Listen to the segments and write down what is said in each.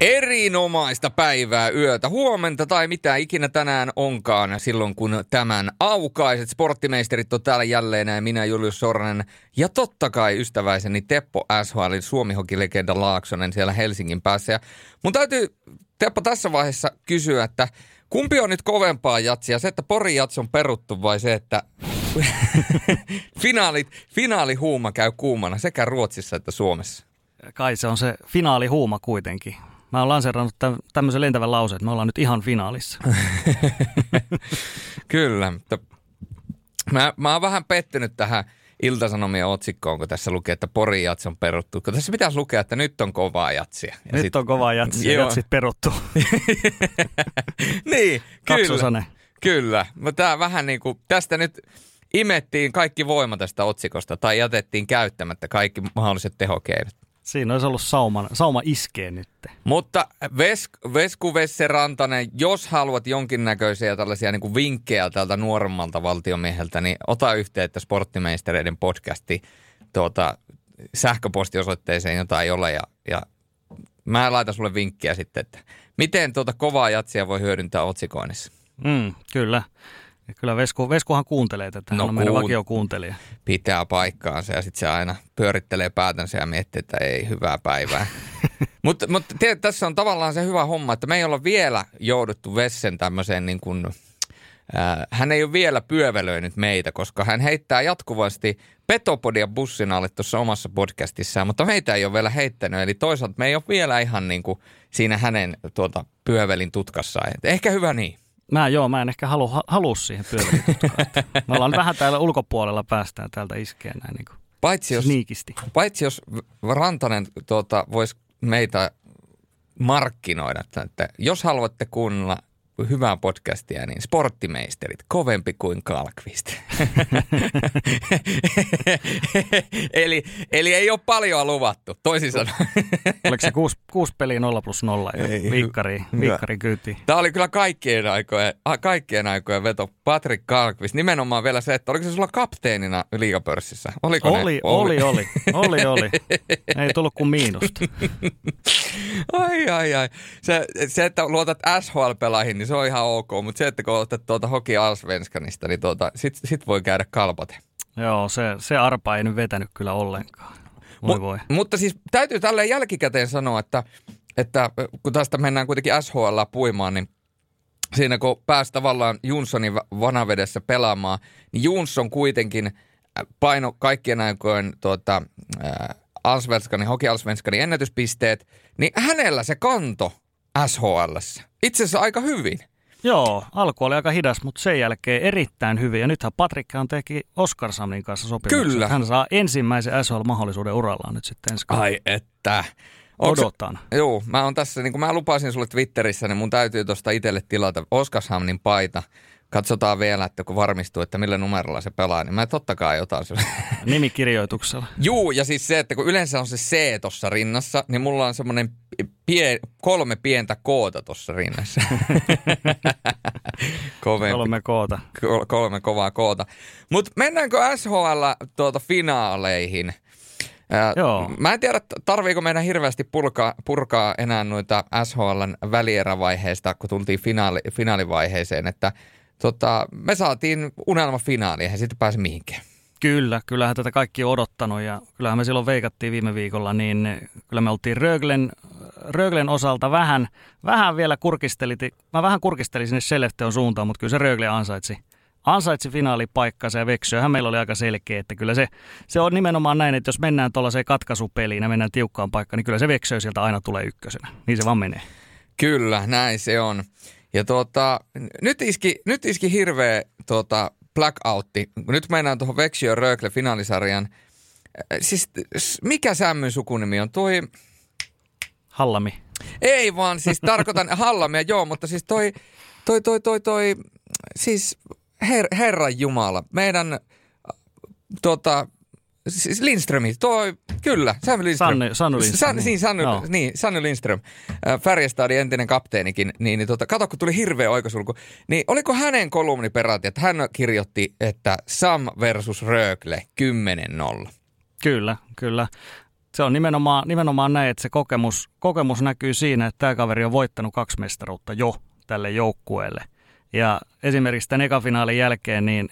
Erinomaista päivää, yötä, huomenta tai mitä ikinä tänään onkaan silloin, kun tämän aukaiset sporttimeisterit on täällä jälleen ja minä Julius Soronen ja totta kai ystäväiseni Teppo SHL, Suomi-hokilegenda Laaksonen siellä Helsingin päässä. Ja mun täytyy, Teppo, tässä vaiheessa kysyä, että kumpi on nyt kovempaa jatsia? Se, että Pori Jazz on peruttu vai se, että finaalihuuma käy kuumana sekä Ruotsissa että Suomessa? Kai se on se finaalihuuma kuitenkin. Mä oon lanseerannut tämmöisen lentävän lauseen, että me ollaan nyt ihan finaalissa. Kyllä, mutta mä oon vähän pettynyt tähän Ilta-Sanomien otsikkoon, kun tässä lukee, että Pori Jazz on peruttu. Kun tässä pitäisi lukea, että nyt on kovaa jatsia. Ja nyt on kovaa jatsia, jatsit peruttu. Niin, kyllä. Kaksusane. Kyllä, mutta tää vähän niin kuin, tästä nyt imettiin kaikki voima tästä otsikosta tai jätettiin käyttämättä kaikki mahdolliset tehokeinot. Siinä olisi ollut sauma iskee nyt. Mutta Vesku Vesserantanen, jos haluat jonkinnäköisiä tällaisia niin kuin vinkkejä tältä nuoremmalta valtiomieheltä, niin ota yhteyttä Sporttimeistereiden podcastiin sähköpostiosoitteeseen, jota ei ole. Ja mä laitan sulle vinkkiä sitten, että miten kovaa jatsia voi hyödyntää otsikoinnissa. Kyllä. Kyllä Veskuhan kuuntelee tätä, hän on meidän vakiokuuntelija. Pitää paikkaansa ja sitten se aina pyörittelee päätänsä ja miettii, että ei hyvää päivää. Mut tässä on tavallaan se hyvä homma, että me ei olla vielä jouduttu Vessen tämmöiseen niin kuin, hän ei ole vielä pyövelöinyt meitä, koska hän heittää jatkuvasti Petopodia bussin alle tuossa omassa podcastissaan, mutta meitä ei ole vielä heittänyt. Eli toisaalta me ei ole vielä ihan niin kuin siinä hänen pyövelin tutkassaan. Ehkä hyvä niin. Mä en ehkä halua siihen pyöräilutkaan. Me ollaan vähän täällä ulkopuolella, päästään täältä iskeä näin niin kuin sniikisti. Paitsi jos Rantanen voisi meitä markkinoida, että jos haluatte kuunnella hyvää podcastia, niin Sporttimeisterit, kovempi kuin Karlkvist. eli ei ole paljoa luvattu, toisin sanoen. Oliko se 6 peliä 0+0 viikkari kyytiin? Tämä oli kyllä kaikkien aikojen veto. Patrik Karlkvist, nimenomaan vielä se, että oliko se sulla kapteenina Liigapörssissä? Oli. Ei tullut kuin miinusta. Ai. Se, että luotat SHL-pelaihin, niin se on ihan ok, mutta se, että kun otat Hockeyallsvenskanista, niin sit voi käydä kalpate. Joo, se arpa ei nyt vetänyt kyllä ollenkaan. Voi. Mutta siis täytyy tälleen jälkikäteen sanoa, että kun tästä mennään kuitenkin SHL puimaan, niin siinä kun pääsi tavallaan Jonssonin vanavedessä pelaamaan, niin Jonsson kuitenkin paino kaikkien aikojen Hockeyallsvenskanin ennätyspisteet, niin hänellä se kanto SHL:ssä itse asiassa aika hyvin. Joo, alku oli aika hidas, mutta sen jälkeen erittäin hyvin. Ja nythän Patrikhan teki Oskarshamnin kanssa sopimuksen. Kyllä. Hän saa ensimmäisen SHL-mahdollisuuden urallaan nyt sitten ensi kaudella. Ai että. Odotan. Joo, mä oon tässä, niin kuin mä lupasin sulle Twitterissä, niin mun täytyy tuosta itselle tilata Oskarshamnin paita. Katsotaan vielä, että kun varmistuu, että millä numerolla se pelaa, niin mä totta kai otan sen. Nimikirjoituksella. Juu, ja siis se, että kun yleensä on se C tuossa rinnassa, niin mulla on semmoinen 3 pientä koota tuossa rinnassa. 3 koota. 3 kovaa koota. Mutta mennäänkö SHL finaaleihin? Joo. Mä en tiedä, tarviiko meidän hirveästi purkaa enää noita SHL:n välierävaiheista, kun tultiin finaalivaiheeseen, että me saatiin unelmafinaali, eihän siitä pääse mihinkään. Kyllä, kyllähän tätä kaikki on odottanut ja kyllähän me silloin veikattiin viime viikolla, niin kyllä me oltiin Röglen osalta vähän vielä kurkistelin sinne Skellefteån suuntaan, mutta kyllä se Rögle ansaitsi finaalipaikkansa ja Växjöhän meillä oli aika selkeä, että kyllä se on nimenomaan näin, että jos mennään tuollaiseen katkaisupeliin ja mennään tiukkaan paikkaan, niin kyllä se Växjö sieltä aina tulee ykkösenä. Niin se vaan menee. Kyllä, näin se on. Ja nyt iski hirveä blackoutti. Nyt mennään tuohon Växjö Rögle finaalisarjan. Siis mikä Sämmyn sukunimi on? Toi Hallami. Ei vaan, siis tarkoitan Hallamia, joo, mutta siis toi siis Herran Jumala, meidän siis Lindströmi, toi, kyllä, Sanny Lindström. Sanny Lindström. Sanny Lindström, Färjestaden entinen kapteenikin, niin kato kun tuli hirveä oikosulku, niin oliko hänen kolumni peräti, että hän kirjoitti, että Sam versus Rögle 10-0. Kyllä, kyllä. Se on nimenomaan näin, että se kokemus näkyy siinä, että tämä kaveri on voittanut 2 mestaruutta jo tälle joukkueelle. Ja esimerkiksi tämän ekafinaalin jälkeen niin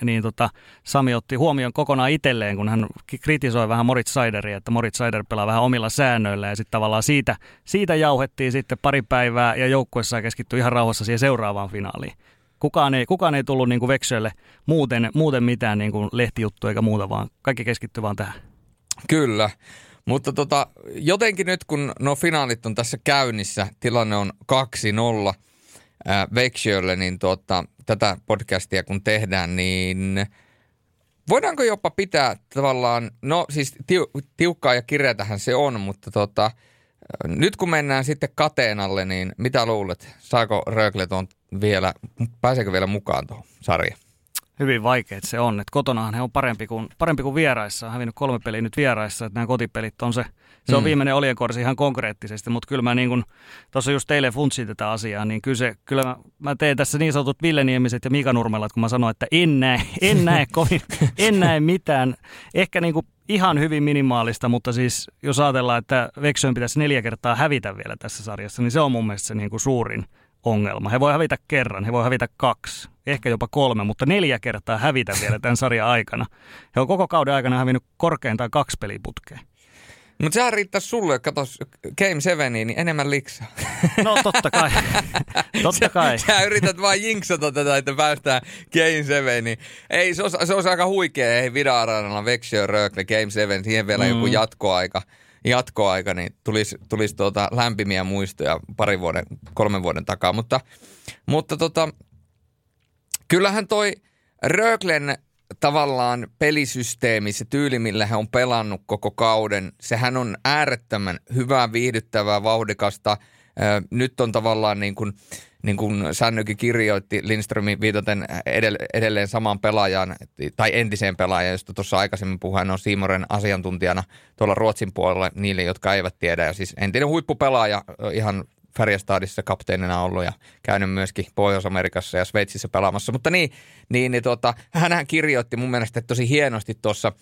Sami otti huomioon kokonaan itselleen, kun hän kritisoi vähän Moritz Seideria, että Moritz Seider pelaa vähän omilla säännöillä. Ja sitten tavallaan siitä jauhettiin sitten pari päivää ja joukkuessa keskittyi ihan rauhassa siihen seuraavaan finaaliin. Kukaan ei tullut niin kuin Växjölle muuten mitään niin kuin lehtijuttu eikä muuta, vaan kaikki keskittyi vaan tähän. Kyllä. Mutta jotenkin nyt kun no finaalit on tässä käynnissä, tilanne on 2-0 Växjölle, niin tätä podcastia kun tehdään, niin voidaanko jopa pitää tavallaan, no siis tiukkaa ja kireätähän se on, mutta nyt kun mennään sitten kateen alle, niin mitä luulet, saako Rögle pääseekö vielä mukaan tuohon sarjaan? Hyvin vaikeet se on, että kotonahan he on parempi kuin vieraissa, on hävinnyt 3 peliä nyt vieraissa, että nämä kotipelit on se on viimeinen oljenkorsi ihan konkreettisesti, mutta kyllä mä niin kuin tuossa just teille funtsin tätä asiaa, niin kyllä mä teen tässä niin sanotut Villeniemiset ja Mika Nurmelat, kun mä sanoin, että en näe mitään, ehkä niin kuin ihan hyvin minimaalista, mutta siis jos ajatellaan, että Växjön pitäisi 4 kertaa hävitä vielä tässä sarjassa, niin se on mun mielestä se niin kuin suurin ongelma. He voi hävitä kerran, he voi hävitä 2, ehkä jopa 3, mutta 4 kertaa hävitä vielä tämän sarjan aikana. He on koko kauden aikana hävinnyt korkeintaan 2 peliputkeen. Mutta sehän riittäisi sulle, katos Game 7, niin enemmän liksaa. No totta kai. Totta kai. Sä yrität vaan jinksata tätä, että päästään Game 7. Ei, se olisi aika huikea. Ei Vida-areenalla Växjö Rögle Game 7, siihen vielä joku jatkoaika, niin tulisi lämpimiä muistoja 3 vuoden takaa. Mutta kyllähän toi Röglen tavallaan pelisysteemi, se tyyli, millä hän on pelannut koko kauden, sehän on äärettömän hyvää, viihdyttävää, vauhdikasta. Nyt on tavallaan niin kuin Sännykin kirjoitti Lindströmin viitaten edelleen samaan pelaajaan tai entiseen pelaajaan, josta tuossa aikaisemmin puhuin, on Siimoren asiantuntijana tuolla Ruotsin puolella niille, jotka eivät tiedä. Ja siis entinen huippupelaaja ihan Färjestadissa kapteenina ollut ja käynyt myöskin Pohjois-Amerikassa ja Sveitsissä pelaamassa. Mutta hänhän kirjoitti mun mielestä tosi hienosti tuossa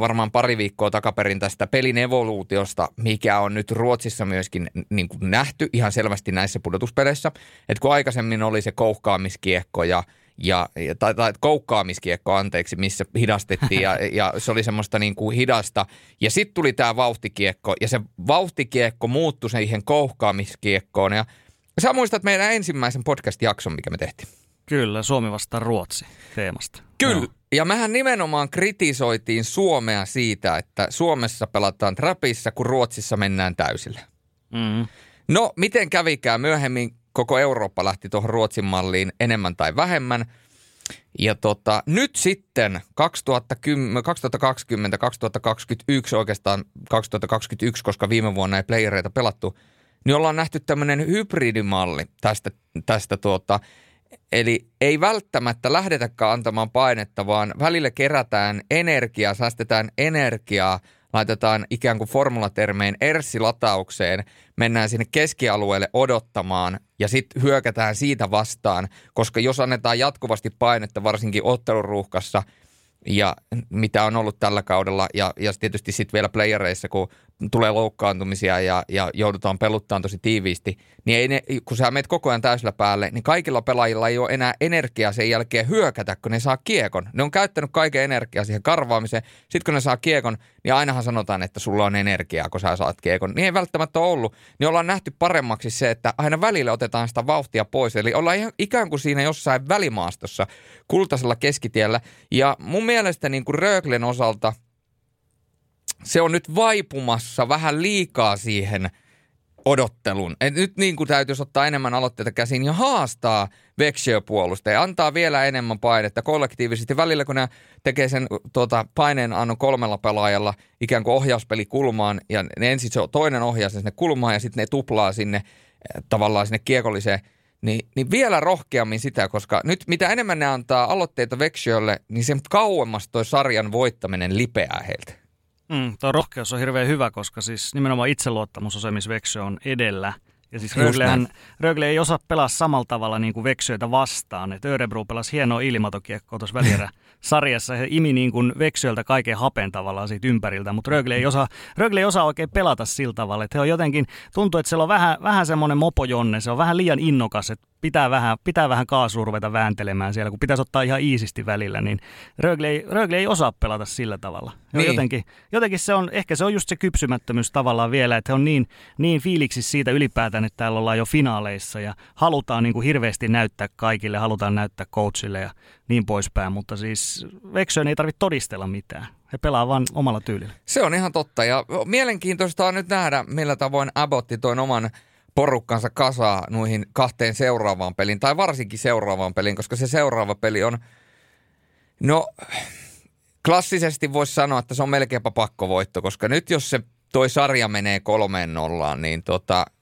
varmaan pari viikkoa takaperin tästä pelin evoluutiosta, mikä on nyt Ruotsissa myöskin niin kuin nähty ihan selvästi näissä pudotuspeleissä. Että kun aikaisemmin oli se koukkaamiskiekko tai koukkaamiskiekko, anteeksi, missä hidastettiin ja se oli semmoista niin kuin hidasta. Ja sitten tuli tämä vauhtikiekko ja se vauhtikiekko muuttui siihen koukkaamiskiekkoon. Ja sä muistat meidän ensimmäisen podcast-jakson, mikä me tehtiin. Kyllä, Suomi vastaan Ruotsi teemasta. Kyllä. No. Ja mehän nimenomaan kritisoitiin Suomea siitä, että Suomessa pelataan trapissa, kun Ruotsissa mennään täysillä. Mm. No, miten kävikään myöhemmin? Koko Eurooppa lähti tuohon Ruotsin malliin enemmän tai vähemmän. Ja nyt sitten 2020, 2021, oikeastaan 2021, koska viime vuonna ei playereita pelattu, niin ollaan nähty tämmöinen hybridimalli tästä. Eli ei välttämättä lähdetäkään antamaan painetta, vaan välillä kerätään energiaa, säästetään energiaa, laitetaan ikään kuin formulatermein erssilataukseen, mennään sinne keskialueelle odottamaan ja sitten hyökätään siitä vastaan, koska jos annetaan jatkuvasti painetta varsinkin otteluruuhkassa ja mitä on ollut tällä kaudella ja tietysti sitten vielä playereissa, kun tulee loukkaantumisia ja joudutaan peluttaan tosi tiiviisti, niin kun sä meet koko ajan täysillä päälle, niin kaikilla pelaajilla ei ole enää energiaa sen jälkeen hyökätä, kun ne saa kiekon. Ne on käyttänyt kaiken energiaa siihen karvaamiseen. Sitten kun ne saa kiekon, niin ainahan sanotaan, että sulla on energiaa, kun sä saat kiekon. Niin ei välttämättä ole ollut. Niin ollaan nähty paremmaksi se, että aina välillä otetaan sitä vauhtia pois. Eli ollaan ikään kuin siinä jossain välimaastossa, kultaisella keskitiellä. Ja mun mielestä niin kuin Röglen osalta se on nyt vaipumassa vähän liikaa siihen odotteluun. Et nyt niin kuin täytyisi ottaa enemmän aloitteita käsiin ja haastaa Växjö-puolusta ja antaa vielä enemmän painetta kollektiivisesti. Välillä kun ne tekee sen paineenannon 3 pelaajalla ikään kuin ohjauspeli kulmaan ja ne ensin se on toinen ohjaus sinne kulmaan ja sitten ne tuplaa sinne tavallaan sinne kiekolliseen. Niin vielä rohkeammin sitä, koska nyt mitä enemmän ne antaa aloitteita Växjölle, niin sen kauemmas toi sarjan voittaminen lipeää heiltä. Tuo rohkeus on hirveän hyvä, koska siis nimenomaan itseluottamus on se, missä Växjö on edellä. Ja siis Rögle ei osaa pelaa samalla tavalla niin kuin Växjöitä vastaan. Et Örebro pelasi hienoa ilmatokiekkoa tuossa välierä-sarjassa. He imi niin kuin Växjöltä kaiken hapen tavallaan siitä ympäriltä, mutta Rögle ei osaa oikein pelata sillä tavalla. Et he on jotenkin, tuntuu, että siellä on vähän semmoinen mopojonne, se on vähän liian innokas, että pitää vähän kaasua ruveta vääntelemään siellä, kun pitäisi ottaa ihan iisisti välillä, niin Rögle ei osaa pelata sillä tavalla. Niin. Jotenkin se on, ehkä se on just se kypsymättömyys tavallaan vielä, että he on niin fiiliksissä siitä ylipäätään, että täällä ollaan jo finaaleissa ja halutaan niin kuin hirveästi näyttää kaikille, halutaan näyttää coachille ja niin poispäin, mutta siis Växjön ei tarvitse todistella mitään. He pelaa vaan omalla tyylillä. Se on ihan totta ja mielenkiintoista on nyt nähdä, millä tavoin Abbotti tuon oman porukkansa kasaa noihin kahteen seuraavaan peliin, tai varsinkin seuraavaan peliin, koska se seuraava peli on, no klassisesti voisi sanoa, että se on melkeinpä pakkovoitto, koska nyt jos se toi sarja menee 3-0, niin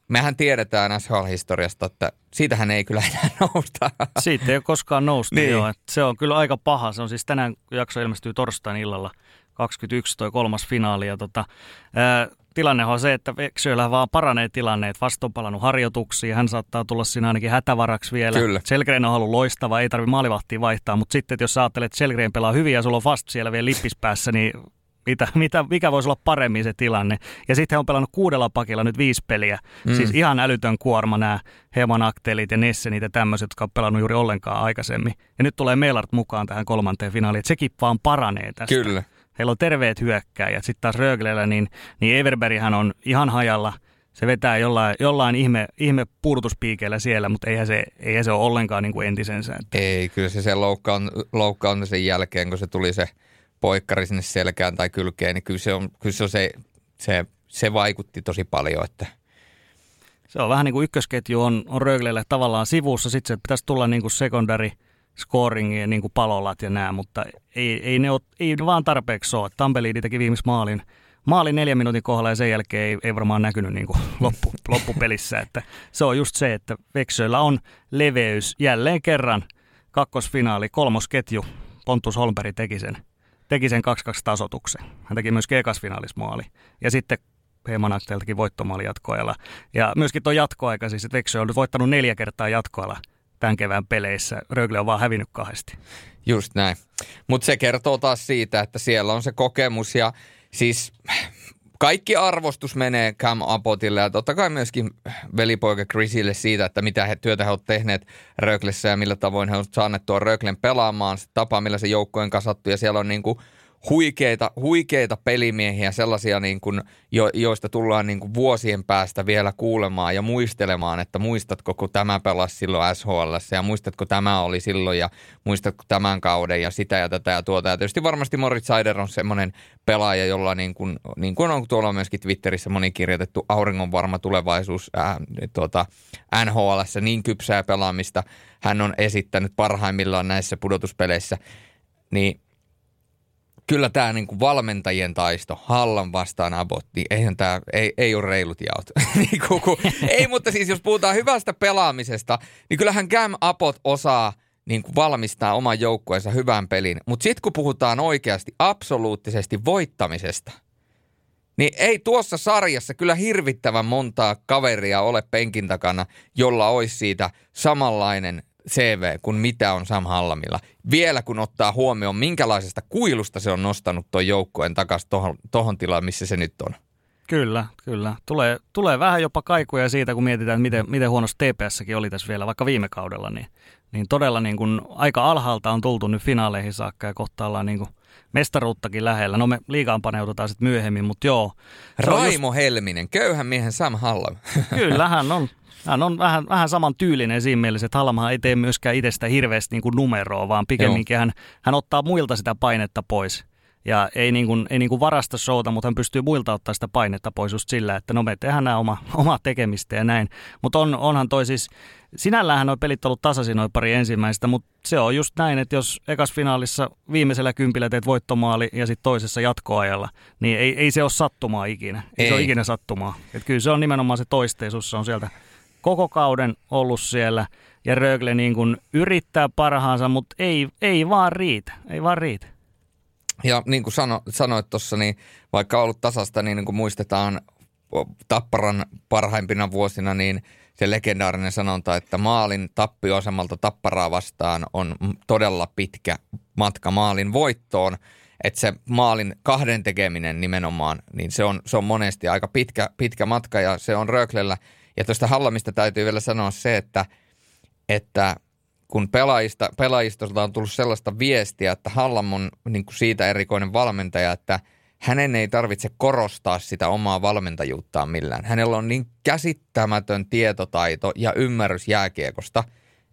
mehän tiedetään SHL-historiasta, että siitähän ei kyllä enää nousta. Siitä ei ole koskaan noustu, niin. Joo. Se on kyllä aika paha, se on siis tänään, jakso ilmestyy torstain illalla, 21 toi kolmas finaali, ja tilannehan on se, että Växjöllä vaan paranee tilanneet, vasta on palannut harjoituksiin, hän saattaa tulla siinä ainakin hätävaraksi vielä. Selgren on ollut loistava, ei tarvitse maalivahtia vaihtaa, mutta sitten jos ajattelet, että Selgren pelaa hyvin ja sulla on vasta siellä vielä lippis päässä, niin mikä voisi olla paremmin se tilanne. Ja sitten he on pelannut 6 pakilla nyt 5 peliä, siis ihan älytön kuorma nämä Hemanaktelit ja Nessenit ja tämmöiset, jotka on pelannut juuri ollenkaan aikaisemmin. Ja nyt tulee Meilart mukaan tähän 3. finaaliin, että sekin vaan paranee tästä. Kyllä. Heillä on terveet hyökkääjät. Sitten taas Röglellä, niin Everberghän on ihan hajalla. Se vetää jollain ihme puudutuspiikeillä siellä, mutta eihän se ole ollenkaan niin kuin entisensä. Ei, kyllä se loukkaantumisen jälkeen, kun se tuli se poikkari sinne selkään tai kylkeen, niin kyllä se vaikutti tosi paljon, että se on vähän niin kuin ykkösketju on Röglellä tavallaan sivussa, sitten se pitäisi tulla niin kuin secondary scoringia, niin kuin palolat ja nämä, mutta ei ne vaan tarpeeksi ole. Tampeliidi teki viimeis maalin 4 minuutin kohdalla ja sen jälkeen ei varmaan näkynyt niin kuin loppupelissä. Että se on just se, että Växjöllä on leveys jälleen kerran. 2. finaali, 3. ketju. Pontus Holmberg teki sen 2-2 tasoituksen. Hän teki myös ekasfinaalis maali. Ja sitten Hemanakteltakin voittomaali jatkoajalla. Ja myöskin tuo jatkoaika, siis että Växjö on nyt voittanut 4 kertaa jatkoajalla tämän kevään peleissä. Rögle on vaan hävinnyt 2. Just näin. Mutta se kertoo taas siitä, että siellä on se kokemus ja siis kaikki arvostus menee Cam Abbottille ja totta kai myöskin velipoika Chrisille siitä, että mitä työtä he ovat tehneet Röglessä ja millä tavoin he ovat saaneet tuon Röglen pelaamaan, se tapa millä se joukko on kasattu ja siellä on niin kuin huikeita pelimiehiä, sellaisia niin kuin, joista tullaan niin kuin vuosien päästä vielä kuulemaan ja muistelemaan, että muistatko, kun tämä pelasi silloin SHL:ssä ja muistatko tämä oli silloin ja muistatko tämän kauden ja sitä ja tätä ja tuota. Ja tietysti varmasti Moritz Seider on semmoinen pelaaja, jolla niin kuin on tuolla myöskin Twitterissä moni kirjoitettu auringonvarma tulevaisuus NHL:ssä, niin kypsää pelaamista hän on esittänyt parhaimmillaan näissä pudotuspeleissä, niin kyllä tämä niinku valmentajien taisto, Hallan vastaan Abbotti, eihän tämä, ei ole reilut jaot. Ei, mutta siis jos puhutaan hyvästä pelaamisesta, niin kyllähän Cam Abbott osaa niinku valmistaa oman joukkueensa hyvään peliin. Mutta sitten kun puhutaan oikeasti absoluuttisesti voittamisesta, niin ei tuossa sarjassa kyllä hirvittävän montaa kaveria ole penkin takana, jolla olisi siitä samanlainen CV kuin mitä on Sam Hallamilla. Vielä kun ottaa huomioon, minkälaisesta kuilusta se on nostanut tuon joukkojen takaisin tohon tilaan, missä se nyt on. Kyllä. Tulee vähän jopa kaikuja siitä, kun mietitään, miten huonosti TPS:kin oli tässä vielä, vaikka viime kaudella. Niin todella niin kun aika alhaalta on tultu nyt finaaleihin saakka ja kohta ollaan niin kun mestaruuttakin lähellä. No me liigaan paneudutaan sitten myöhemmin, mutta joo. Raimo Helminen, köyhän miehen Sam Hallam. Kyllä hän on. Hän on vähän saman tyylinen siinä mielessä, että Hallamhan ei tee myöskään itsestä hirveästi niin kuin numeroa, vaan pikemminkin hän ottaa muilta sitä painetta pois. Ja ei niin kuin varasta showta, mutta hän pystyy muilta ottaa sitä painetta pois just sillä, että no me tehdään nämä omaa tekemistä ja näin. Mutta onhan toi siis, sinälläänhän nuo pelit on ollut tasaisin noin pari ensimmäistä, mutta se on just näin, että jos ekas finaalissa viimeisellä kympillä teet voittomaali ja sitten toisessa jatkoajalla, niin ei se ole sattumaa ikinä. Ei se ole ikinä sattumaa. Et kyllä se on nimenomaan se toisteisuus, se on sieltä koko kauden ollut siellä ja Rögle niin kuin yrittää parhaansa, mutta ei vaan riitä. Ja niin kuin sanoit tuossa, niin vaikka on ollut tasasta, niin kuin muistetaan Tapparan parhaimpina vuosina, niin se legendaarinen sanonta, että maalin tappioasemalta Tapparaa vastaan on todella pitkä matka maalin voittoon. Että se maalin kahden tekeminen nimenomaan, niin se on monesti aika pitkä matka ja se on Röglellä. Ja tuosta Hallamista täytyy vielä sanoa se, että kun pelaajistolta on tullut sellaista viestiä, että Hallam on niin kuin siitä erikoinen valmentaja, että hänen ei tarvitse korostaa sitä omaa valmentajuuttaan millään. Hänellä on niin käsittämätön tietotaito ja ymmärrys jääkiekosta,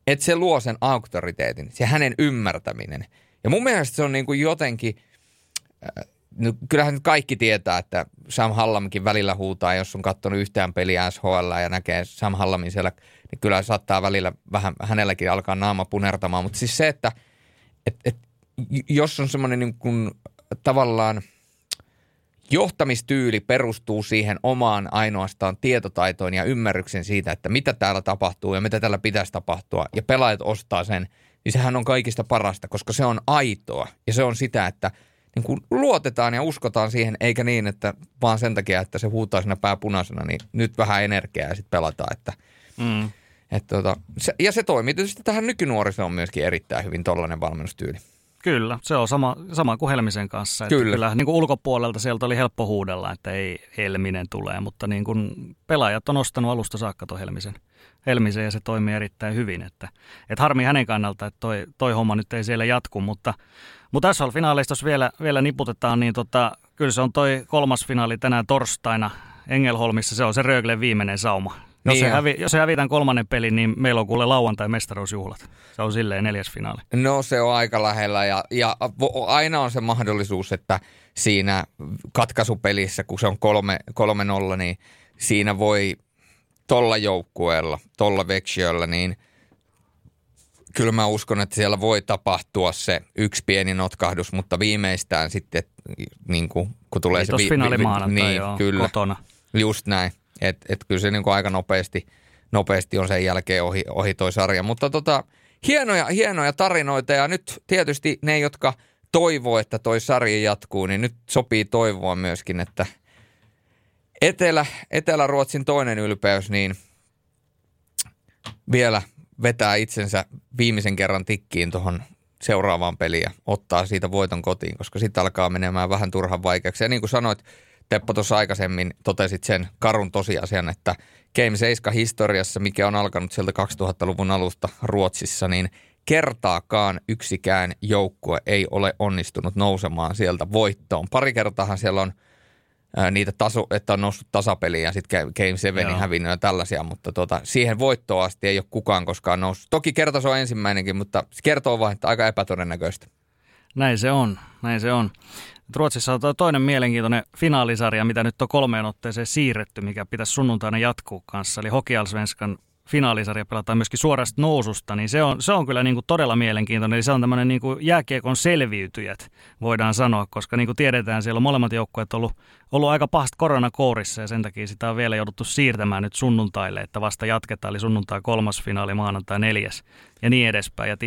että se luo sen auktoriteetin, se hänen ymmärtäminen. Ja mun mielestä se on niin kuin jotenkin, no kyllähän nyt kaikki tietää, että Sam Hallamkin välillä huutaa, jos on katsonut yhtään peliä SHL ja näkee Sam Hallamin siellä, niin kyllä saattaa välillä vähän hänelläkin alkaa naama punertamaan. Mutta siis se, että jos on semmoinen niin kuin tavallaan johtamistyyli perustuu siihen omaan ainoastaan tietotaitoon ja ymmärryksen siitä, että mitä täällä tapahtuu ja mitä täällä pitäisi tapahtua ja pelaajat ostaa sen, niin sehän on kaikista parasta, koska se on aitoa ja se on sitä, että niin kun luotetaan ja uskotaan siihen, eikä niin, että vaan sen takia, että se huutaa siinä pääpunaisena, niin nyt vähän energiaa ja sitten pelataan. Ja se toimii tietysti tähän nykynuorisoon myöskin erittäin hyvin tollainen valmennustyyli. Kyllä, se on sama kuin Helmisen kanssa. Että kyllä niin kuin ulkopuolelta sieltä oli helppo huudella, että ei Helminen tulee, mutta niin kuin pelaajat on ostanut alusta saakka tuon Helmisen ja se toimii erittäin hyvin. Että harmi hänen kannalta, että toi homma nyt ei siellä jatku, mutta SHL-finaaleista, jos vielä niputetaan, niin kyllä se on toi kolmas finaali tänään torstaina Ängelholmissa, se on se Röglen viimeinen sauma. Jos se hävitään kolmannen pelin, niin meillä on kuule lauantai-mestaruusjuhlat. Se on silleen neljäs finaali. No se on aika lähellä ja aina on se mahdollisuus, että siinä katkaisupelissä, kun se on 3-0, niin siinä voi tolla joukkueella, tolla Växjöllä, niin kyllä mä uskon, että siellä voi tapahtua se yksi pieni notkahdus, mutta viimeistään sitten, niin kun tulee se finaali kotona. Just näin. Että kyllä se niin kuin aika nopeasti on sen jälkeen ohi toi sarja. Mutta hienoja tarinoita ja nyt tietysti ne, jotka toivoo, että toi sarja jatkuu, niin nyt sopii toivoa myöskin, että Etelä-Ruotsin toinen ylpeys niin vielä vetää itsensä viimeisen kerran tikkiin tuohon seuraavaan peliin ja ottaa siitä voiton kotiin, koska sitten alkaa menemään vähän turhan vaikeaksi. Ja niin kuin sanoit, Teppo tuossa aikaisemmin totesit sen karun tosiasian, että Game 7 historiassa, mikä on alkanut sieltä 2000-luvun alusta Ruotsissa, niin kertaakaan yksikään joukkue ei ole onnistunut nousemaan sieltä voittoon. Pari kertaahan siellä on niitä että on noussut tasapeliin ja sitten Game 7 hävinnyt ja tällaisia, mutta siihen voittoon asti ei ole kukaan koskaan noussut. Toki kerta se on ensimmäinenkin, mutta se kertoo vain, että aika epätodennäköistä. Näin se on. Ruotsissa on toinen mielenkiintoinen finaalisarja, mitä nyt on 3 otteeseen siirretty, mikä pitäisi sunnuntaina jatkuu kanssa. Eli Hockeyallsvenskan finaalisarja pelataan myöskin suorasta noususta, niin se on kyllä niin kuin todella mielenkiintoinen. Eli se on tämmöinen niin kuin jääkiekon selviytyjät, voidaan sanoa, koska niin kuin tiedetään, siellä on molemmat joukkueet ollut aika pahasti koronakourissa ja sen takia sitä on vielä jouduttu siirtämään nyt sunnuntaille, että vasta jatketaan. Eli sunnuntai 3. finaali, maanantai 4. ja niin edespäin. Ja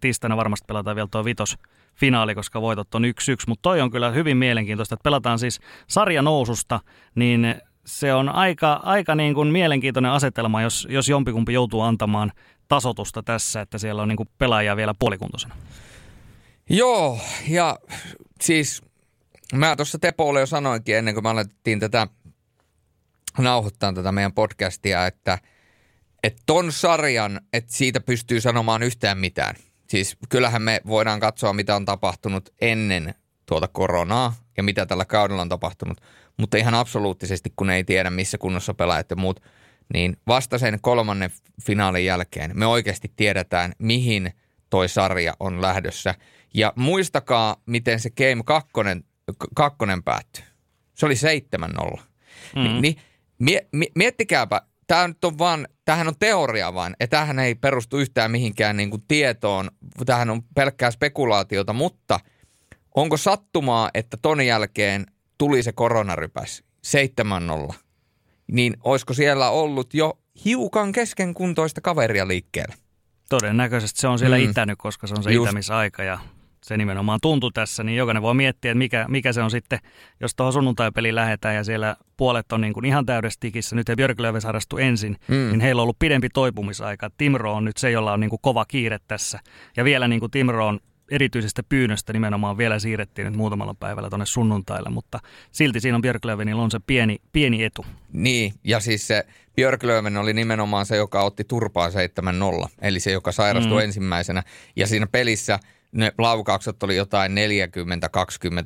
tiistaina varmasti pelataan vielä tuo 5. finaali, koska voitot on 1-1, mutta toi on kyllä hyvin mielenkiintoista, että pelataan siis sarjanoususta, niin se on aika niin kuin mielenkiintoinen asetelma, jos jompikumpi joutuu antamaan tasotusta tässä, että siellä on niin kuin pelaajia vielä puolikuntoisena. Joo, ja siis mä tuossa Tepolle jo sanoinkin ennen kuin me alettiin nauhoittaa tätä meidän podcastia, että ton sarjan, että siitä pystyy sanomaan yhtään mitään. Siis kyllähän me voidaan katsoa, mitä on tapahtunut ennen tuota koronaa ja mitä tällä kaudella on tapahtunut. Mutta ihan absoluuttisesti, kun ei tiedä, missä kunnossa pelaajat ja muut, niin vasta sen 3. finaalin jälkeen me oikeasti tiedetään, mihin toi sarja on lähdössä. Ja muistakaa, miten se game 2 päättyi. Se oli 7-0. Miettikääpä. Tämä nyt on vaan, tämähän on teoria vaan, ja tämähän ei perustu yhtään mihinkään niin kuin tietoon, tämähän on pelkkää spekulaatiota, mutta onko sattumaa, että ton jälkeen tuli se koronarypäs 7-0, niin olisiko siellä ollut jo hiukan keskenkuntoista kaveria liikkeellä? Todennäköisesti se on siellä itänyt, koska se on se itämisaika ja se nimenomaan tuntui tässä, niin jokainen voi miettiä, että mikä se on sitten, jos tuohon sunnuntaipeliin lähdetään ja siellä puolet on niin kuin ihan täydessä tikissä. Nyt ei Björklöven sarastui ensin, niin heillä on ollut pidempi toipumisaika. Timrå on nyt se, jolla on niin kuin kova kiire tässä. Ja vielä niin kuin Timrå on erityisestä pyynnöstä nimenomaan vielä siirrettiin nyt muutamalla päivällä tuonne sunnuntaille, mutta silti siinä on Björklövenillä on se pieni etu. Niin, ja siis se Björklöven oli nimenomaan se, joka otti turpaa 7-0, eli se, joka sairastui ensimmäisenä. Ja siinä pelissä ne laukaukset oli jotain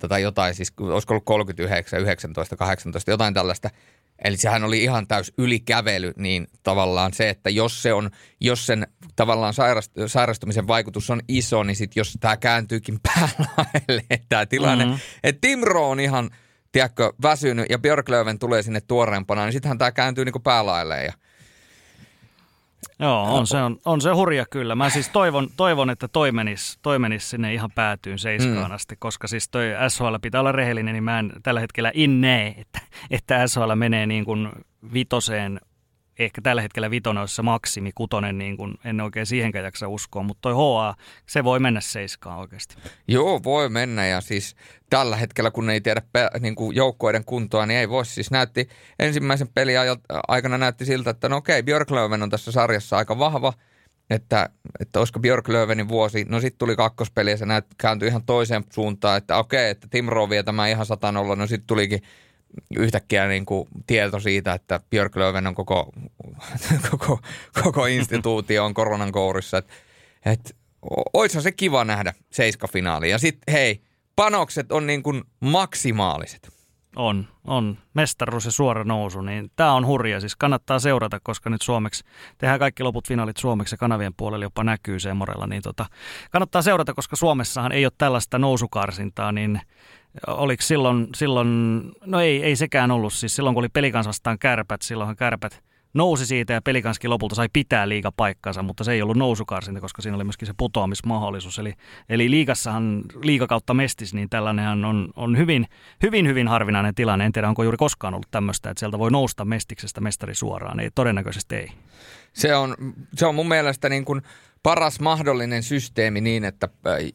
40-20 tai jotain, siis olisiko ollut 39, 19, 18, jotain tällaista. Eli sehän oli ihan täys ylikävely, niin tavallaan se, että jos sen tavallaan sairastumisen vaikutus on iso, niin sitten jos tämä kääntyykin päälaelle, tämä tilanne, että Timrå on ihan, tiedätkö, väsynyt ja Björklöven tulee sinne tuoreempana, niin sittenhän tämä kääntyy niinku päälaelleen ja joo, on se hurja kyllä. Mä siis toivon että toi menis sinne ihan päätyyn 7 asti, koska siis toi SHL pitää olla rehellinen, niin mä en tällä hetkellä näe, että SHL menee niin kuin vitoseen, ehkä tällä hetkellä vitonen olisi se maksimi, kutonen, niin kuin en oikein siihenkään jaksa uskoa, mutta toi HA, se voi mennä 7 oikeasti. Joo, voi mennä ja siis tällä hetkellä, kun ei tiedä niin kuin joukkoiden kuntoa, niin ei voi. Siis näytti ensimmäisen pelin aikana näytti siltä, että no okei, Björklöven on tässä sarjassa aika vahva, että olisiko Björklövenin vuosi. No sitten tuli kakkospeli ja se kääntyi ihan toiseen suuntaan, että okei, että Timrå vie tämä ihan 100-0, no sitten tulikin yhtäkkiä niin kuin tieto siitä, että Björklöven on koko instituutio on koronan kourissa. Et, oishan se kiva nähdä seiskafinaali. Ja sitten hei, panokset on niin kuin maksimaaliset. On. Mestaruus ja suora nousu, niin tämä on hurja. Siis kannattaa seurata, koska nyt suomeksi, tehdään kaikki loput finaalit suomeksi ja kanavien puolella jopa näkyy Seemorella. Niin kannattaa seurata, koska Suomessahan ei ole tällaista nousukarsintaa, niin oliko silloin, no ei sekään ollut, siis silloin kun oli Pelikans vastaan Kärpät, silloinhan Kärpät nousi siitä ja Pelikanskin lopulta sai pitää liigapaikkansa, mutta se ei ollut nousukarsinta, koska siinä oli myöskin se putoamismahdollisuus. Eli liigassahan, liigakautta mestis, niin tällainenhan on hyvin harvinainen tilanne. En tiedä, onko juuri koskaan ollut tämmöistä, että sieltä voi nousta mestiksestä mestari suoraan. Ei, todennäköisesti ei. Se on mun mielestä niin kuin paras mahdollinen systeemi niin, että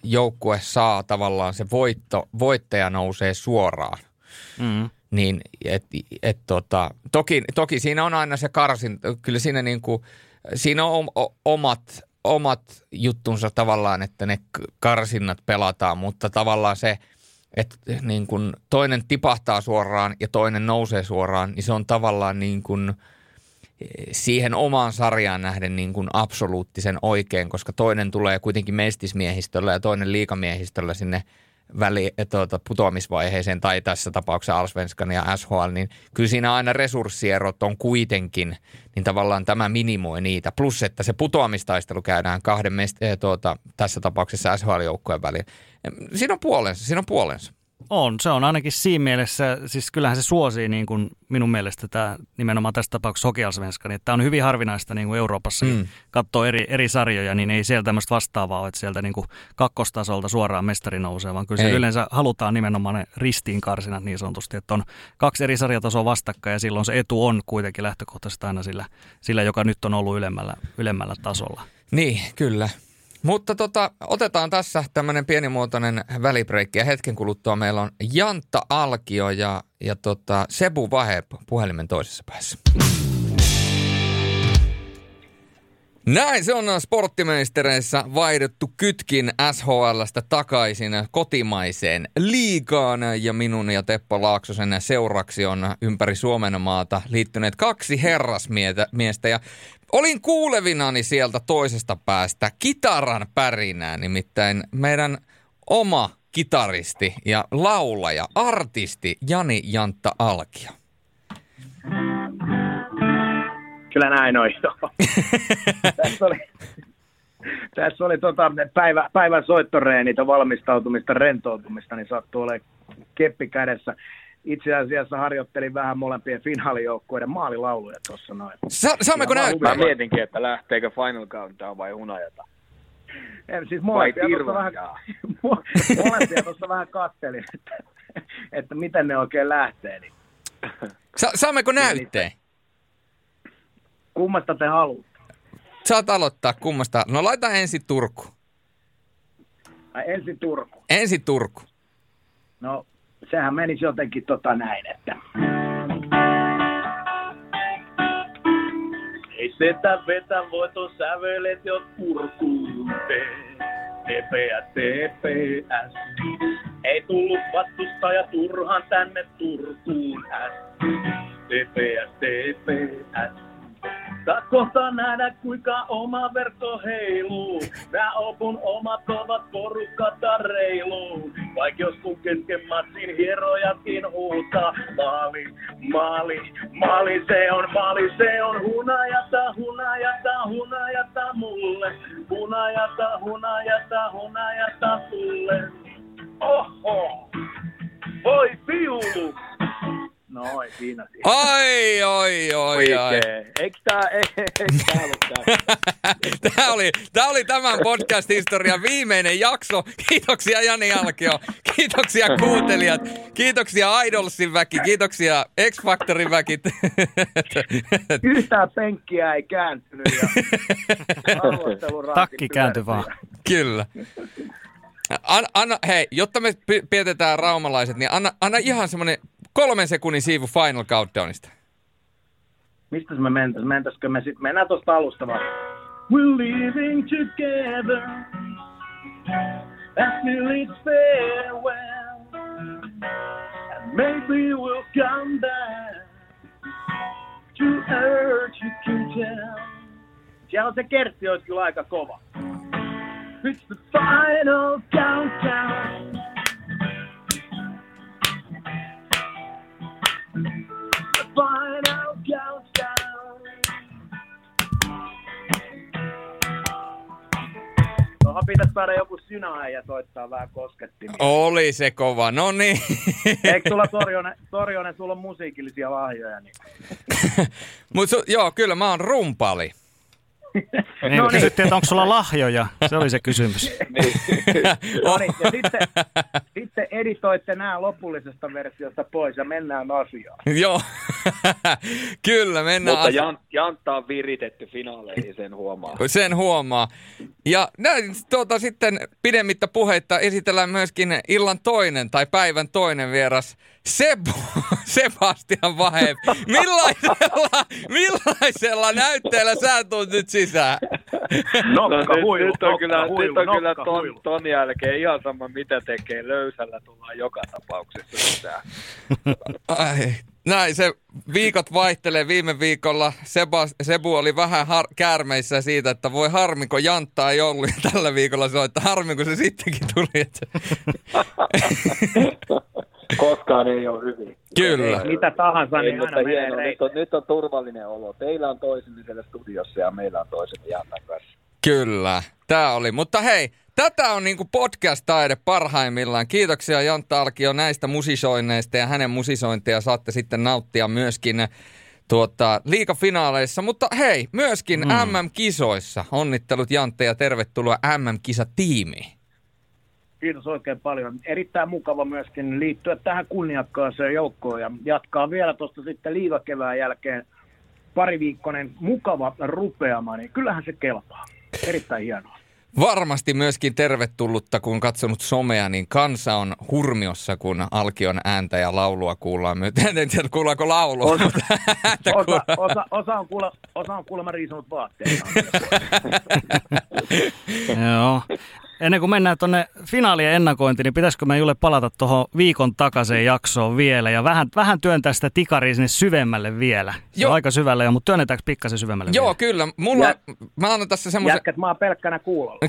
joukkue saa tavallaan se voittaja nousee suoraan. Mm. Niin, toki siinä on aina se karsin, kyllä siinä, niinku, siinä on omat juttunsa tavallaan, että ne karsinnat pelataan, mutta tavallaan se, että niin kun toinen tipahtaa suoraan ja toinen nousee suoraan, niin se on tavallaan niin kun siihen omaan sarjaan nähden niin kun absoluuttisen oikein, koska toinen tulee kuitenkin mestismiehistöllä ja toinen liikamiehistöllä sinne putoamisvaiheeseen tai tässä tapauksessa Allsvenskan ja SHL, niin kyllä siinä aina resurssierot on kuitenkin, niin tavallaan tämä minimoi niitä. Plus, että se putoamistaistelu käydään kahden tässä tapauksessa SHL-joukkojen väliin. Siinä on puolensa. Se on ainakin siinä mielessä, siis kyllähän se suosii niin kuin minun mielestä tämä, nimenomaan tässä tapauksessa Hockeyallsvenskan, että tämä on hyvin harvinaista niin kuin Euroopassakin katsoo eri sarjoja, niin ei siellä tämmöistä vastaavaa ole, että sieltä niin kuin kakkostasolta suoraan mestari nousee, vaan kyllä se yleensä halutaan nimenomaan ne ristiinkarsinat niin sanotusti, että on kaksi eri sarjatasoa vastakkain ja silloin se etu on kuitenkin lähtökohtaisesti aina sillä joka nyt on ollut ylemmällä tasolla. Niin, kyllä. Mutta otetaan tässä tämmöinen pienimuotoinen välibreikki ja hetken kuluttua meillä on Jantta-Alkio ja Sebu Vahe puhelimen toisessa päässä. Näin, se on sporttimeistereissä vaihdettu kytkin SHL:stä takaisin kotimaiseen liigaan ja minun ja Teppo Laaksosen seuraksi on ympäri Suomen maata liittyneet 2 herrasmiestä ja olin kuulevinani sieltä toisesta päästä kitaran pärinää, nimittäin meidän oma kitaristi ja laulaja, artisti Jani Jantta-Alkio. Kyllä näin on. Tässä oli päivän soittoreenit, valmistautumista, rentoutumista, niin sattui olemaan keppi kädessä. Itse asiassa harjoittelin vähän molempien finaalijoukkueiden maalilauluja tuossa noin. Saammeko näyttää? Mä mietinkin, että lähteekö Final Countdown vai Hunajata. Siis molempia tuossa vähän katselin, että miten ne oikein lähtee. Niin. Saammeko näytteen? Kummasta te haluatte? Saat aloittaa kummasta. No laita ensin Turku. Ensin Turku. Ensin Turku. No, sehän menisi jotenkin näin, että... Ei setä vetä voiton sävelet jo Turkuun TPS. Ei tullut vastustaja turhaan tänne Turkuun TPS. Saat kohta nähdä, kuinka oma verkko heiluu. Nää opun omat ovat porukata reiluu. Vaik joskus kesken matsin hierojatkin huutaa. Maali, maali, maali, se on hunajata, hunajata, hunajata mulle. Hunajata, hunajata, hunajata sulle. Oho! Voi piulu! Noin, siinä siinä. Oi. Eikö tää ollut tää? Tää oli tämän podcast-historian viimeinen jakso. Kiitoksia Jani Alkio. Kiitoksia kuuntelijat. Kiitoksia Idolsin väki. Kiitoksia X-Factorin väki. Yhtään penkkiä ei kääntynyt. Ja... Takki kääntyi vaan. Kyllä. Anna, hei, jotta me pidetään raumalaiset, niin anna ihan semmoinen 3 sekunnin siivu Final Countdownista. Mistä me mentäis? Mentäisikö me sitten? Mennään tosta alusta vaan. We're living together. That's really farewell. And maybe we'll come back to earth you can tell. Siellä se kertti olisi kyllä aika kova. It's the final countdown. The final countdown. Tuohon pitäisi saada joku synää ja soittaa vähän koskettimia. Oli se kova, no niin. Eikö sulla Torjonen, sulla on musiikillisia lahjoja? Niin? Mut joo, kyllä mä oon rumpali. Niin, kysyttiin, että onko sulla lahjoja? Se oli se kysymys. Niin. Ja sitten editoitte nämä lopullisesta versiosta pois ja mennään asiaan. Joo, kyllä mennään asiaan. Mutta Jantta on viritetty finaaleihin, sen huomaa. Sen huomaa. Ja sitten pidemmittä puheitta esitellään myöskin illan toinen tai päivän toinen vieras. Sebastian Vahe, millaisella näytteellä sä tulet nyt sisään? Nyt on kyllä ton jälkeen ihan sama mitä tekee, löysällä tullaan joka tapauksessa sisään. Näin se viikot vaihtelee. Viime viikolla Sebu oli vähän käärmeissä siitä, että voi harmiko Jantta ei ollut. Ja tällä viikolla se on, että harmiko se sittenkin tuli. Koskaan ei ole hyvin. Kyllä. Ei, mitä tahansa, niin aina menee reiteen. Nyt on turvallinen olo. Teillä on toisemme siellä studiossa ja meillä on toisemme Jantan kanssa. Kyllä, tämä oli. Mutta hei, tätä on niinku podcast-taide parhaimmillaan. Kiitoksia Jantta-Alkio näistä musisoinneista ja hänen musisointeja saatte sitten nauttia myöskin liigafinaaleissa. Mutta hei, myöskin MM-kisoissa. Onnittelut Jantte ja tervetuloa MM-kisatiimiin. Kiitos oikein paljon. Erittäin mukava myöskin liittyä tähän kunniakkaaseen joukkoon ja jatkaa vielä tuosta sitten liigakevään jälkeen pariviikkoinen mukava rupeama, niin kyllähän se kelpaa. Erittäin hienoa. Varmasti myöskin tervetullutta, kun katsonut somea, niin kansa on hurmiossa, kun Alkion ääntä ja laulua kuullaan. En tiedä, kuullaanko laulua. Osa on kuulemma riisunut vaatteita. Joo. Ennen kuin mennään tuonne finaalien ennakointiin, niin pitäisikö me Jule palata tuohon viikon takaiseen jaksoon vielä ja vähän työntää sitä tikaria sinne syvemmälle vielä. Se on aika syvällä jo, mutta työnnetäänkö pikkasen syvemmälle vielä? Joo, kyllä. Mä annan tässä semmoisen... Jätkät, mä oon pelkkänä kuulolla.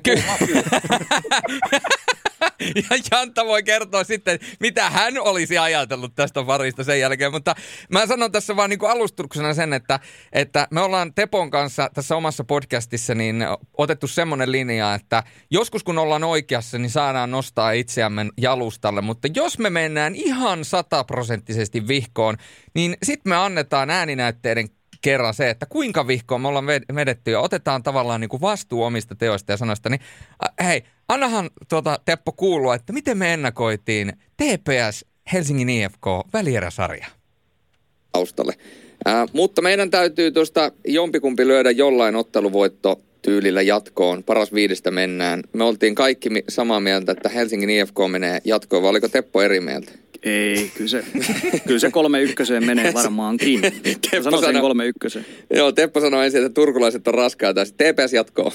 Ja Jantta voi kertoa sitten, mitä hän olisi ajatellut tästä parista sen jälkeen, mutta mä sanon tässä vaan niin kuin alustuksena sen, että me ollaan Tepon kanssa tässä omassa podcastissa niin otettu semmoinen linja, että joskus kun ollaan oikeassa, niin saadaan nostaa itseämme jalustalle, mutta jos me mennään ihan 100% vihkoon, niin sitten me annetaan ääninäytteiden kerran se, että kuinka vihkoon me ollaan vedetty ja otetaan tavallaan niin kuin vastuu omista teoista ja sanoista, niin hei, annahan Teppo kuulua, että miten me ennakoitiin TPS Helsingin IFK välieräsarja. Taustalle. Mutta meidän täytyy tuosta jompikumpi lyödä jollain otteluvoitto tyylillä jatkoon. Paras viidestä mennään. Me oltiin kaikki samaa mieltä, että Helsingin IFK menee jatkoon, vai oliko Teppo eri mieltä? Ei, kyllä se 3-1 menee varmaankin. Sano sen 3-1. Joo, Teppo sanoi ensin, että turkulaiset on raskaita. Sitten TPS jatkoo.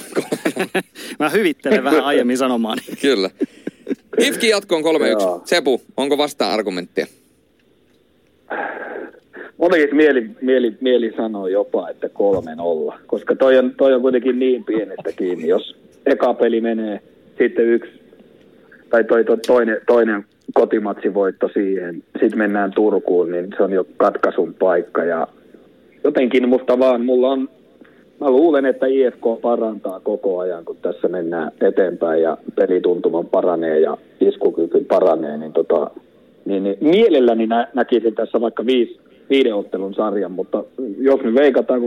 Mä hyvittelen vähän aiemmin sanomaani. Kyllä. IFK:n jatkoon 3-1. Sebu, onko vasta-argumenttia? Monenkin mieli sanoo jopa, että 3-0, koska toi on kuitenkin niin pienestä kiinni. Jos eka peli menee, sitten yksi, tai toinen kotimatsivoitto siihen, sitten mennään Turkuun, niin se on jo katkaisun paikka. Ja jotenkin mä luulen, että IFK parantaa koko ajan, kun tässä mennään eteenpäin ja pelituntuman paranee ja iskukyky paranee, niin mielelläni näkisin tässä vaikka 5 ottelun sarjan, mutta jos me veikataan,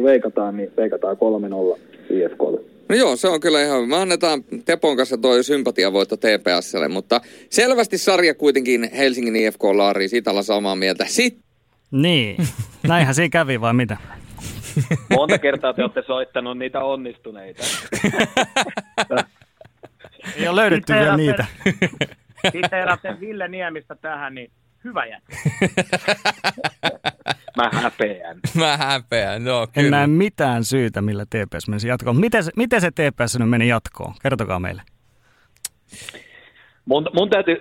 niin veikataan 3-0 IFK:lle. No joo, se on kyllä ihan. Me annetaan Tepon kanssa toi sympatiavoitto TPS:lle, mutta selvästi sarja kuitenkin Helsingin IFK-laariin, siitä ollaan samaa mieltä. Niin, näinhän siinä kävi vai mitä? Monta kertaa te olette soittanut niitä onnistuneita. Ei ole löydetty vielä niitä. Siteeraatte Ville Niemistä tähän, niin hyvä jätkä. Mä häpeän, no kyllä. En näe mitään syytä, millä TPS menisi jatkoon. Miten se TPS nyt meni jatkoon? Kertokaa meille.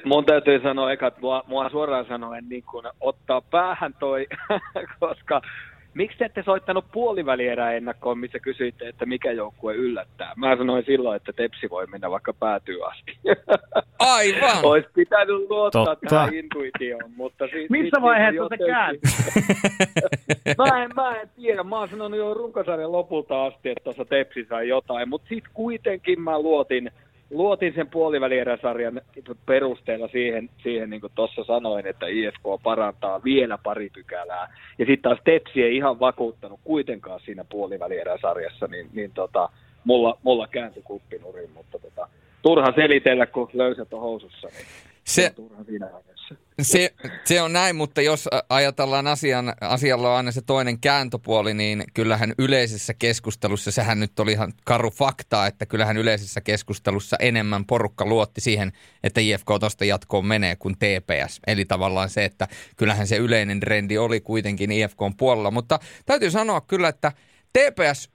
Mun täytyy sanoa eka, että mua suoraan sanoen niin kun ottaa päähän toi, koska miksi te ette soittanut puolivälierää ennakkoon, missä kysyitte, että mikä joukkue yllättää? Mä sanoin silloin, että Tepsi voi mennä vaikka päätyy asti. Aivan! Olisi pitänyt luottaa tähän intuitioon, mutta siis missä vaiheessa se kääntyy? mä en tiedä. Mä oon sanonut jo runkosarjan lopulta asti, että tuossa Tepsi sai jotain, mutta sitten kuitenkin mä luotin sen puolivälieräsarjan perusteella siihen niin kuin tuossa sanoin, että IFK parantaa vielä pari pykälää. Ja sitten taas Tepsi ei ihan vakuuttanut kuitenkaan siinä puolivälieräsarjassa, niin mulla kääntyi kuppinurin, mutta turha selitellä, kun löysät on housussa, niin se on turha siinä aineessa. Se on näin, mutta jos ajatellaan asialla on aina se toinen kääntöpuoli, niin kyllähän yleisessä keskustelussa, sehän nyt oli ihan karu faktaa, että kyllähän yleisessä keskustelussa enemmän porukka luotti siihen, että IFK tuosta jatkoon menee kuin TPS. Eli tavallaan se, että kyllähän se yleinen trendi oli kuitenkin IFK:n puolella, mutta täytyy sanoa kyllä, että TPS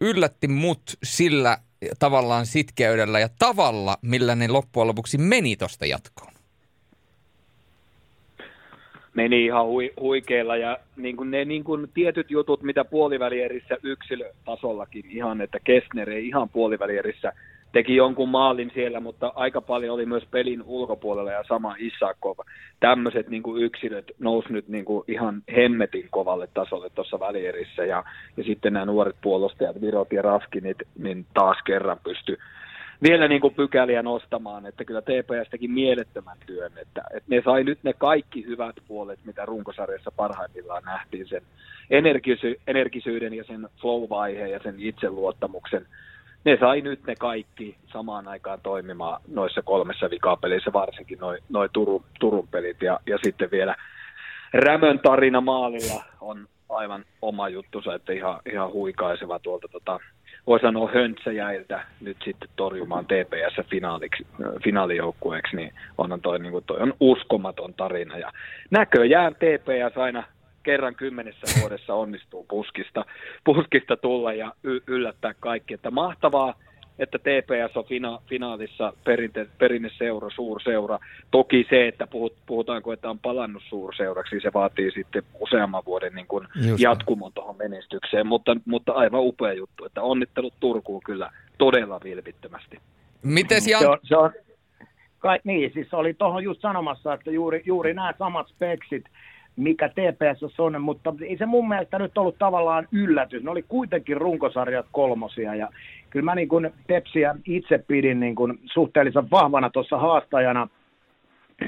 yllätti mut sillä tavallaan sitkeydellä ja tavalla, millä ne loppujen lopuksi meni tuosta jatkoon. Meni ihan huikeilla ja niin kuin ne niin kuin tietyt jutut, mitä puolivälierissä yksilötasollakin ihan, että Kestner ei ihan puolivälierissä teki jonkun maalin siellä, mutta aika paljon oli myös pelin ulkopuolella ja sama Isakov. Tämmöiset niin kuin yksilöt nousi nyt niin kuin ihan hemmetin kovalle tasolle tuossa välierissä ja sitten nämä nuoret puolustajat, Virot ja Rafkinit, niin taas kerran pystyi vielä niin kuin pykäliä nostamaan, että kyllä TPS teki mielettömän työn, että ne sai nyt ne kaikki hyvät puolet, mitä runkosarjassa parhaimmillaan nähtiin, sen energisyyden ja sen flow-vaiheen ja sen itseluottamuksen. Ne sai nyt ne kaikki samaan aikaan toimimaan noissa 3 vikapelissä, varsinkin noi Turun pelit ja sitten vielä Rämön tarina maalilla on aivan oma juttunsa, että ihan huikaiseva tuolta voi sanoa höntsäjäiltä nyt sitten torjumaan TPS-finaalijoukkueeksi, niin onhan toi on uskomaton tarina. Ja näköjään TPS aina kerran 10 vuodessa onnistuu puskista tulla ja yllättää kaikki. Että mahtavaa, että TPS on finaalissa perinneseura, suurseura. Toki se, että puhutaanko, että on palannut suurseuraksi, se vaatii sitten useamman vuoden niin kuin jatkumon tuohon menestykseen. Mutta aivan upea juttu, että onnittelut Turkuun kyllä todella vilpittömästi. Mites siis oli tuohon just sanomassa, että juuri nämä samat speksit, mikä TPS on, mutta ei se mun mielestä nyt ollut tavallaan yllätys. Ne oli kuitenkin runkosarjat 3 ja kyllä mä niin kuin Tepsiä itse pidin niin kuin suhteellisen vahvana tuossa haastajana,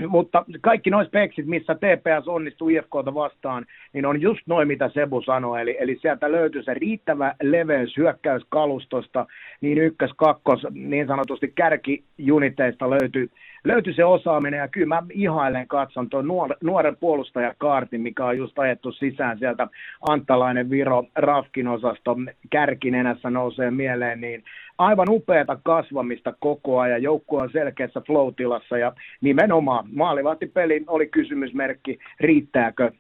mutta kaikki nuo speksit, missä TPS onnistuu IFK:ta vastaan, niin on just noin, mitä Sebu sanoi, eli sieltä löytyy se riittävä leveys hyökkäyskalustosta, niin ykkös, kakkos, niin sanotusti kärkijuniteista löytyy löytyi se osaaminen, ja kyllä mä ihailen katson tuon nuoren puolustajakaartin, mikä on just ajettu sisään sieltä Anttalainen Viro Rafkin osasto kärkinenässä nousee mieleen, niin aivan upeata kasvamista koko ajan, joukkue on selkeässä flow-tilassa ja nimenomaan maalivahtipeli oli kysymysmerkki, riittääkö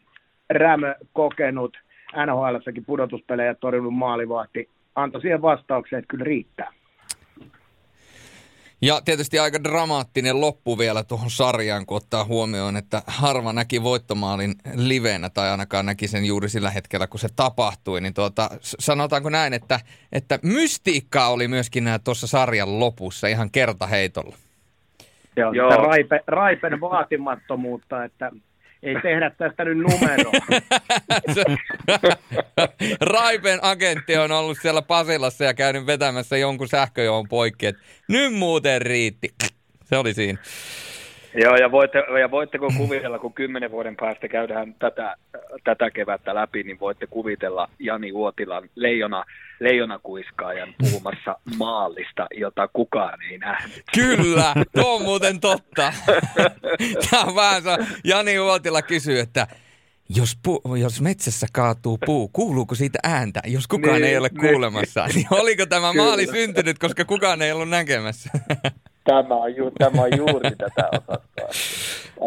Rämö kokenut NHL:ssäkin pudotuspelejä torjunut maalivahti, antoi siihen vastauksen, että kyllä riittää. Ja tietysti aika dramaattinen loppu vielä tuohon sarjaan, kun ottaa huomioon, että harva näki voittomaalin livenä, tai ainakaan näki sen juuri sillä hetkellä, kun se tapahtui. Niin sanotaanko näin, että mystiikkaa oli myöskin tuossa sarjan lopussa ihan kertaheitolla. Joo. Raipen vaatimattomuutta, että ei tehdä tästä nyt numeroa. Raipen agentti on ollut siellä Pasilassa ja käynyt vetämässä jonkun sähköjoon poikki. Nyt muuten riitti. Se oli siinä. Joo, ja voitteko kuvitella, kun 10 vuoden päästä käydään tätä kevättä läpi, niin voitte kuvitella Jani Uotilan leijonakuiskaajan puhumassa maalista, jota kukaan ei nähnyt. Kyllä, tuo on muuten totta. Jani Uotila kysyy, että jos metsässä kaatuu puu, kuuluuko siitä ääntä, jos kukaan ei ole kuulemassa? Niin oliko tämä maali syntynyt, koska kukaan ei ollut näkemässä? Tämä on juuri tätä osastoa.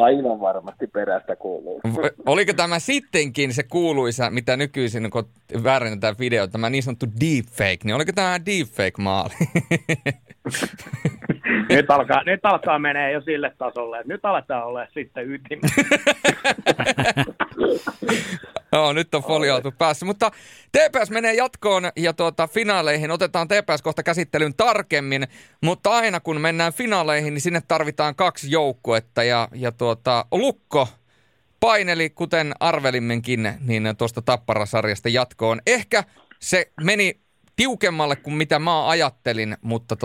Aivan varmasti perästä kuuluu. Oliko tämä sittenkin se kuuluisa, mitä nykyisin, kun väärennetään video, tämä niin sanottu deepfake, niin oliko tämä deepfake-maali? Nyt alkaa menee jo sille tasolle. Nyt aletaan olla sitten ytimessä. No, nyt on folioitu päässä, mutta TPS menee jatkoon ja finaaleihin. Otetaan TPS kohta käsittelyyn tarkemmin, mutta aina kun mennään finaaleihin, niin sinne tarvitaan 2 joukkuetta ja Lukko paineli, kuten arvelimmekin, niin tuosta Tappara-sarjasta jatkoon. Ehkä se meni tiukemmalle kuin mitä mä ajattelin, mutta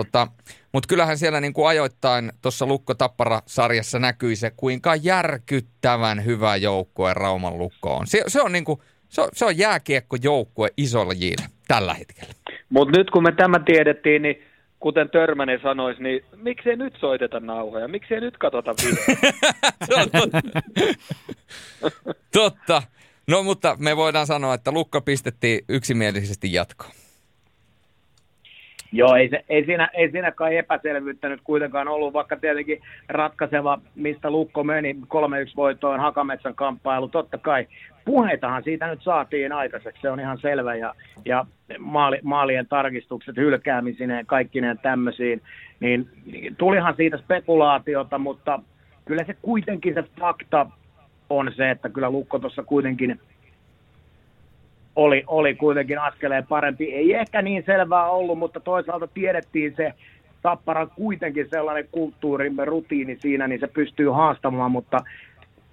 kyllähän siellä niin kuin ajoittain tuossa Lukko-Tappara-sarjassa näkyi se, kuinka järkyttävän hyvä joukkue Rauman Lukko on. Se on jääkiekkojoukkue isolla jillä tällä hetkellä. Mutta nyt kun me tämä tiedettiin, niin kuten Törmänen sanoisi, niin miksei nyt soiteta nauhoja, miksei nyt katsota videoita? Se on totta. Totta. No mutta me voidaan sanoa, että Lukko pistettiin yksimielisesti jatkoon. Joo, ei siinä kai epäselvyyttä nyt kuitenkaan ollut, vaikka tietenkin ratkaiseva, mistä Lukko meni 3-1 voittoon, Hakametsän kamppailu, totta kai. Puheitahan siitä nyt saatiin aikaiseksi, se on ihan selvä, ja maalien tarkistukset, hylkäämisineen, kaikkineen tämmöisiin, niin tulihan siitä spekulaatiota, mutta kyllä se kuitenkin se fakta on se, että kyllä Lukko tuossa kuitenkin oli kuitenkin askeleen parempi. Ei ehkä niin selvää ollut, mutta toisaalta tiedettiin se Tapparan kuitenkin sellainen kulttuurimme rutiini siinä, niin se pystyy haastamaan, mutta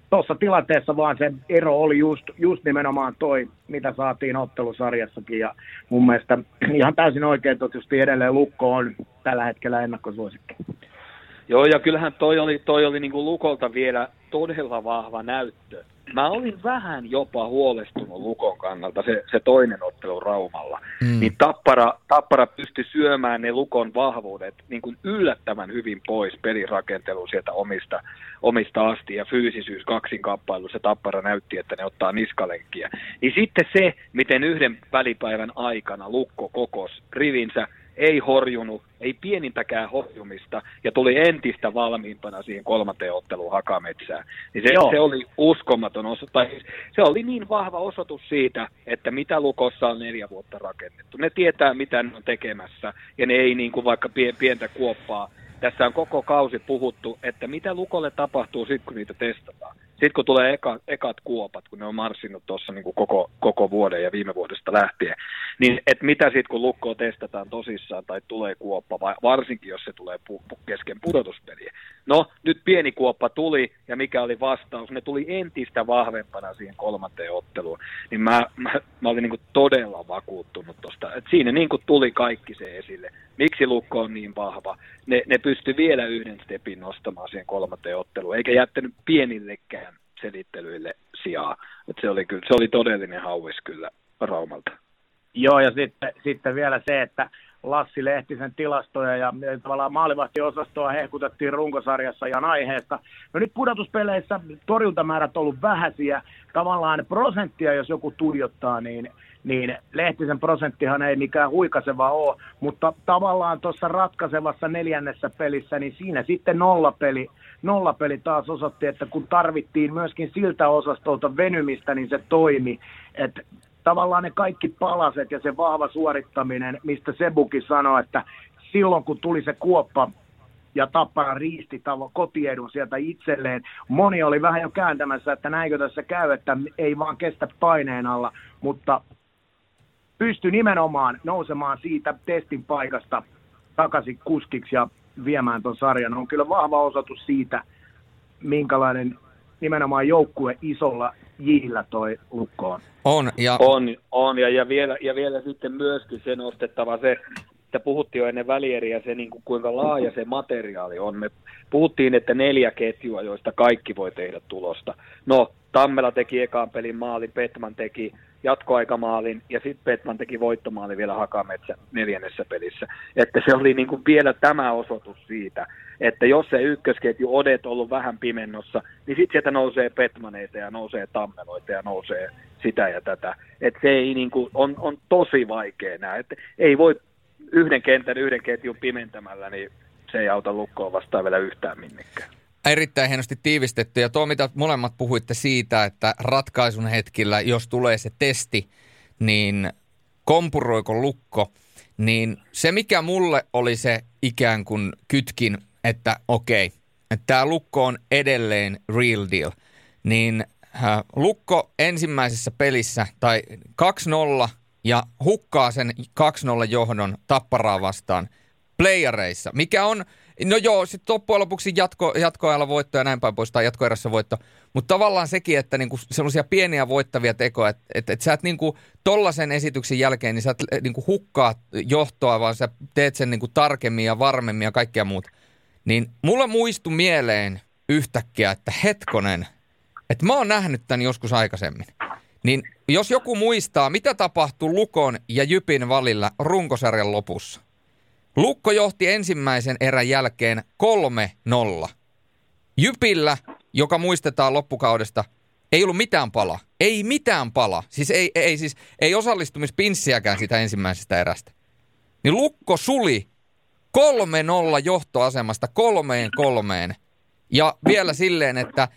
tuossa tilanteessa vaan se ero oli just nimenomaan toi, mitä saatiin ottelusarjassakin, ja mun mielestä ihan täysin oikein tietysti edelleen Lukko on tällä hetkellä ennakkosuosikki. Joo, ja kyllähän toi oli niin kuin Lukolta vielä todella vahva näyttö. Mä olin vähän jopa huolestunut Lukon kannalta, se toinen ottelu Raumalla. Niin Tappara pystyi syömään ne Lukon vahvuudet niin kuin yllättävän hyvin pois pelirakenteluun sieltä omista asti. Ja fyysisyys kaksinkamppailu, se Tappara näytti, että ne ottaa niskalenkkiä. Niin sitten se, miten yhden välipäivän aikana Lukko kokosi rivinsä, ei horjunut, ei pienintäkään horjumista, ja tuli entistä valmiimpana siihen kolmanteen otteluun Hakametsään. Niin se oli uskomaton se oli niin vahva osoitus siitä, että mitä Lukossa on 4 vuotta rakennettu. Ne tietää, mitä ne on tekemässä, ja ne ei niin kuin vaikka pientä kuoppaa. Tässä on koko kausi puhuttu, että mitä Lukolle tapahtuu sitten, kun niitä testataan. Sitten kun tulee ekat kuopat, kun ne on marssinut tuossa niin kuin koko vuoden ja viime vuodesta lähtien, niin että mitä sitten kun Lukkoa testataan tosissaan tai tulee kuoppa, varsinkin jos se tulee kesken pudotuspeliä. No nyt pieni kuoppa tuli ja mikä oli vastaus, ne tuli entistä vahvempana siihen kolmanteen otteluun. Niin mä olin niin kuin todella vakuuttunut tuosta. Siinä niin kuin tuli kaikki se esille. Miksi Lukko on niin vahva? Ne pystyi vielä yhden stepin nostamaan siihen kolmanteen otteluun, eikä jättänyt pienillekään selittelyille sijaa. Se oli todellinen hauvis kyllä Raumalta. Joo, ja sitten vielä se, että Lassi Lehtisen tilastoja ja tavallaan maalivahtiosastoa hehkutettiin runkosarjassa ihan aiheesta. No nyt pudotuspeleissä torjuntamäärät on ollut vähäisiä. Tavallaan prosenttia, jos joku tuijottaa, niin Lehtisen prosenttihan ei mikään huikaseva ole, mutta tavallaan tuossa ratkaisevassa neljännessä pelissä, niin siinä sitten nollapeli taas osoitti, että kun tarvittiin myöskin siltä osastolta venymistä, niin se toimi. Että tavallaan ne kaikki palaset ja se vahva suorittaminen, mistä Sebukin sanoi, että silloin kun tuli se kuoppa ja Tappara riisti kotiedun sieltä itselleen, moni oli vähän jo kääntämässä, että näinkö tässä käy, että ei vaan kestä paineen alla, mutta pystyi nimenomaan nousemaan siitä testin paikasta takaisin kuskiksi ja viemään tuon sarjan. On kyllä vahva osoitus siitä, minkälainen nimenomaan joukkue isolla jillä toi Lukko on. Ja vielä sitten myöskin se nostettava se, että puhuttiin jo ennen välieriä se, niin kuin kuinka laaja se materiaali on. Me puhuttiin, että 4 ketjua, joista kaikki voi tehdä tulosta. No, Tammela teki ekaan pelin maalin, Petman teki jatkoaikamaalin ja sitten Petman teki voittomaalin vielä Hakametsän 4. pelissä. Että se oli niin kuin vielä tämä osoitus siitä, että jos se ykkösketju Odet on ollut vähän pimennossa, niin sitten sieltä nousee Petmaneita ja nousee Tammeloita ja nousee sitä ja tätä. Että se ei niin kuin, on tosi vaikea nähdä. Että ei voi yhden ketjun pimentämällä, niin se ei auta Lukkoa vastaan vielä yhtään minnekään. Erittäin hienosti tiivistetty. Ja tuo, mitä molemmat puhuitte siitä, että ratkaisun hetkillä, jos tulee se testi, niin kompuroiko Lukko, niin se mikä mulle oli se ikään kuin kytkin, että okei, että tämä Lukko on edelleen real deal, niin Lukko ensimmäisessä pelissä, tai 2-0 ja hukkaa sen 2-0 johdon Tapparaa vastaan playereissa, mikä on... No joo, sitten loppujen lopuksi jatkoajalla voitto ja näin päin pois, tai jatkoerässä voitto. Mutta tavallaan sekin, että niinku sellaisia pieniä voittavia tekoja, että et sä et niinku tollaisen esityksen jälkeen, niin sä et niinku hukkaa johtoa, vaan sä teet sen niinku tarkemmin ja varmemmin ja kaikkea muuta. Niin mulla muistui mieleen yhtäkkiä, että hetkonen, että mä oon nähnyt tämän joskus aikaisemmin. Niin jos joku muistaa, mitä tapahtui Lukon ja Jypin välillä runkosarjan lopussa. Lukko johti ensimmäisen erän jälkeen 3-0. Jypillä, joka muistetaan loppukaudesta, ei ollut mitään palaa. Ei mitään palaa. Siis ei osallistumispinssiäkään sitä ensimmäisestä erästä. Niin Lukko suli 3-0 johtoasemasta 3-3. Ja vielä silleen, että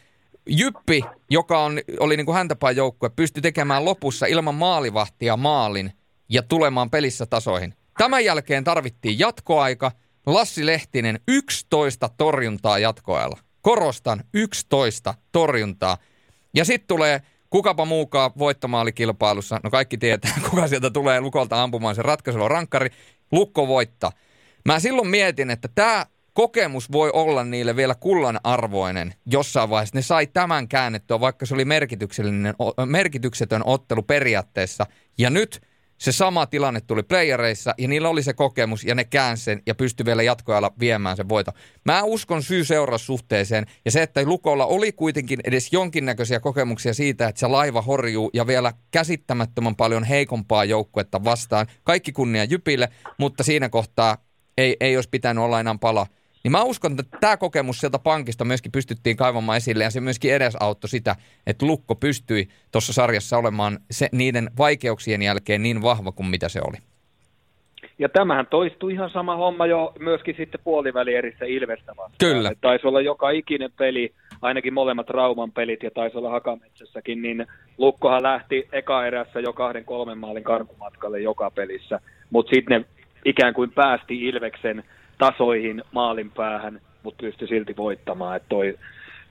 Jyppi, joka oli niin kuin häntäpään joukkue, pystyi tekemään lopussa ilman maalivahtia maalin ja tulemaan pelissä tasoihin. Tämän jälkeen tarvittiin jatkoaika. Lassi Lehtinen 11 torjuntaa jatkoajalla. Korostan 11 torjuntaa. Ja sitten tulee kukapa muukaan voittomaalikilpailussa. No kaikki tietää, kuka sieltä tulee Lukolta ampumaan sen ratkaiseva rankkari. Lukko voittaa. Mä silloin mietin, että tämä kokemus voi olla niille vielä kullanarvoinen jossain vaiheessa. Ne sai tämän käännettyä, vaikka se oli merkityksetön ottelu periaatteessa. Ja nyt... Se sama tilanne tuli playereissa ja niillä oli se kokemus ja ne käänsi sen ja pystyi vielä jatkoajalla viemään sen voiton. Mä uskon syy-seuraussuhteeseen ja se, että Lukolla oli kuitenkin edes jonkinnäköisiä kokemuksia siitä, että se laiva horjuu ja vielä käsittämättömän paljon heikompaa joukkuetta vastaan. Kaikki kunnia Jypille, mutta siinä kohtaa ei olisi pitänyt olla enää palaa. Niin mä uskon, että tämä kokemus sieltä pankista myöskin pystyttiin kaivamaan esille ja se myöskin edesauttoi sitä, että Lukko pystyi tuossa sarjassa olemaan se, niiden vaikeuksien jälkeen niin vahva kuin mitä se oli. Ja tämähän toistui ihan sama homma jo myöskin sitten puolivälierissä Ilvestä vastaan. Kyllä. Taisi olla joka ikinen peli, ainakin molemmat Rauman pelit ja taisi olla Hakametsässäkin, niin Lukkohan lähti eka erässä jo 2-3 maalin karkumatkalle joka pelissä, mutta sitten ne ikään kuin päästi Ilveksen tasoihin maalin päähän, mutta pystyi silti voittamaan. Että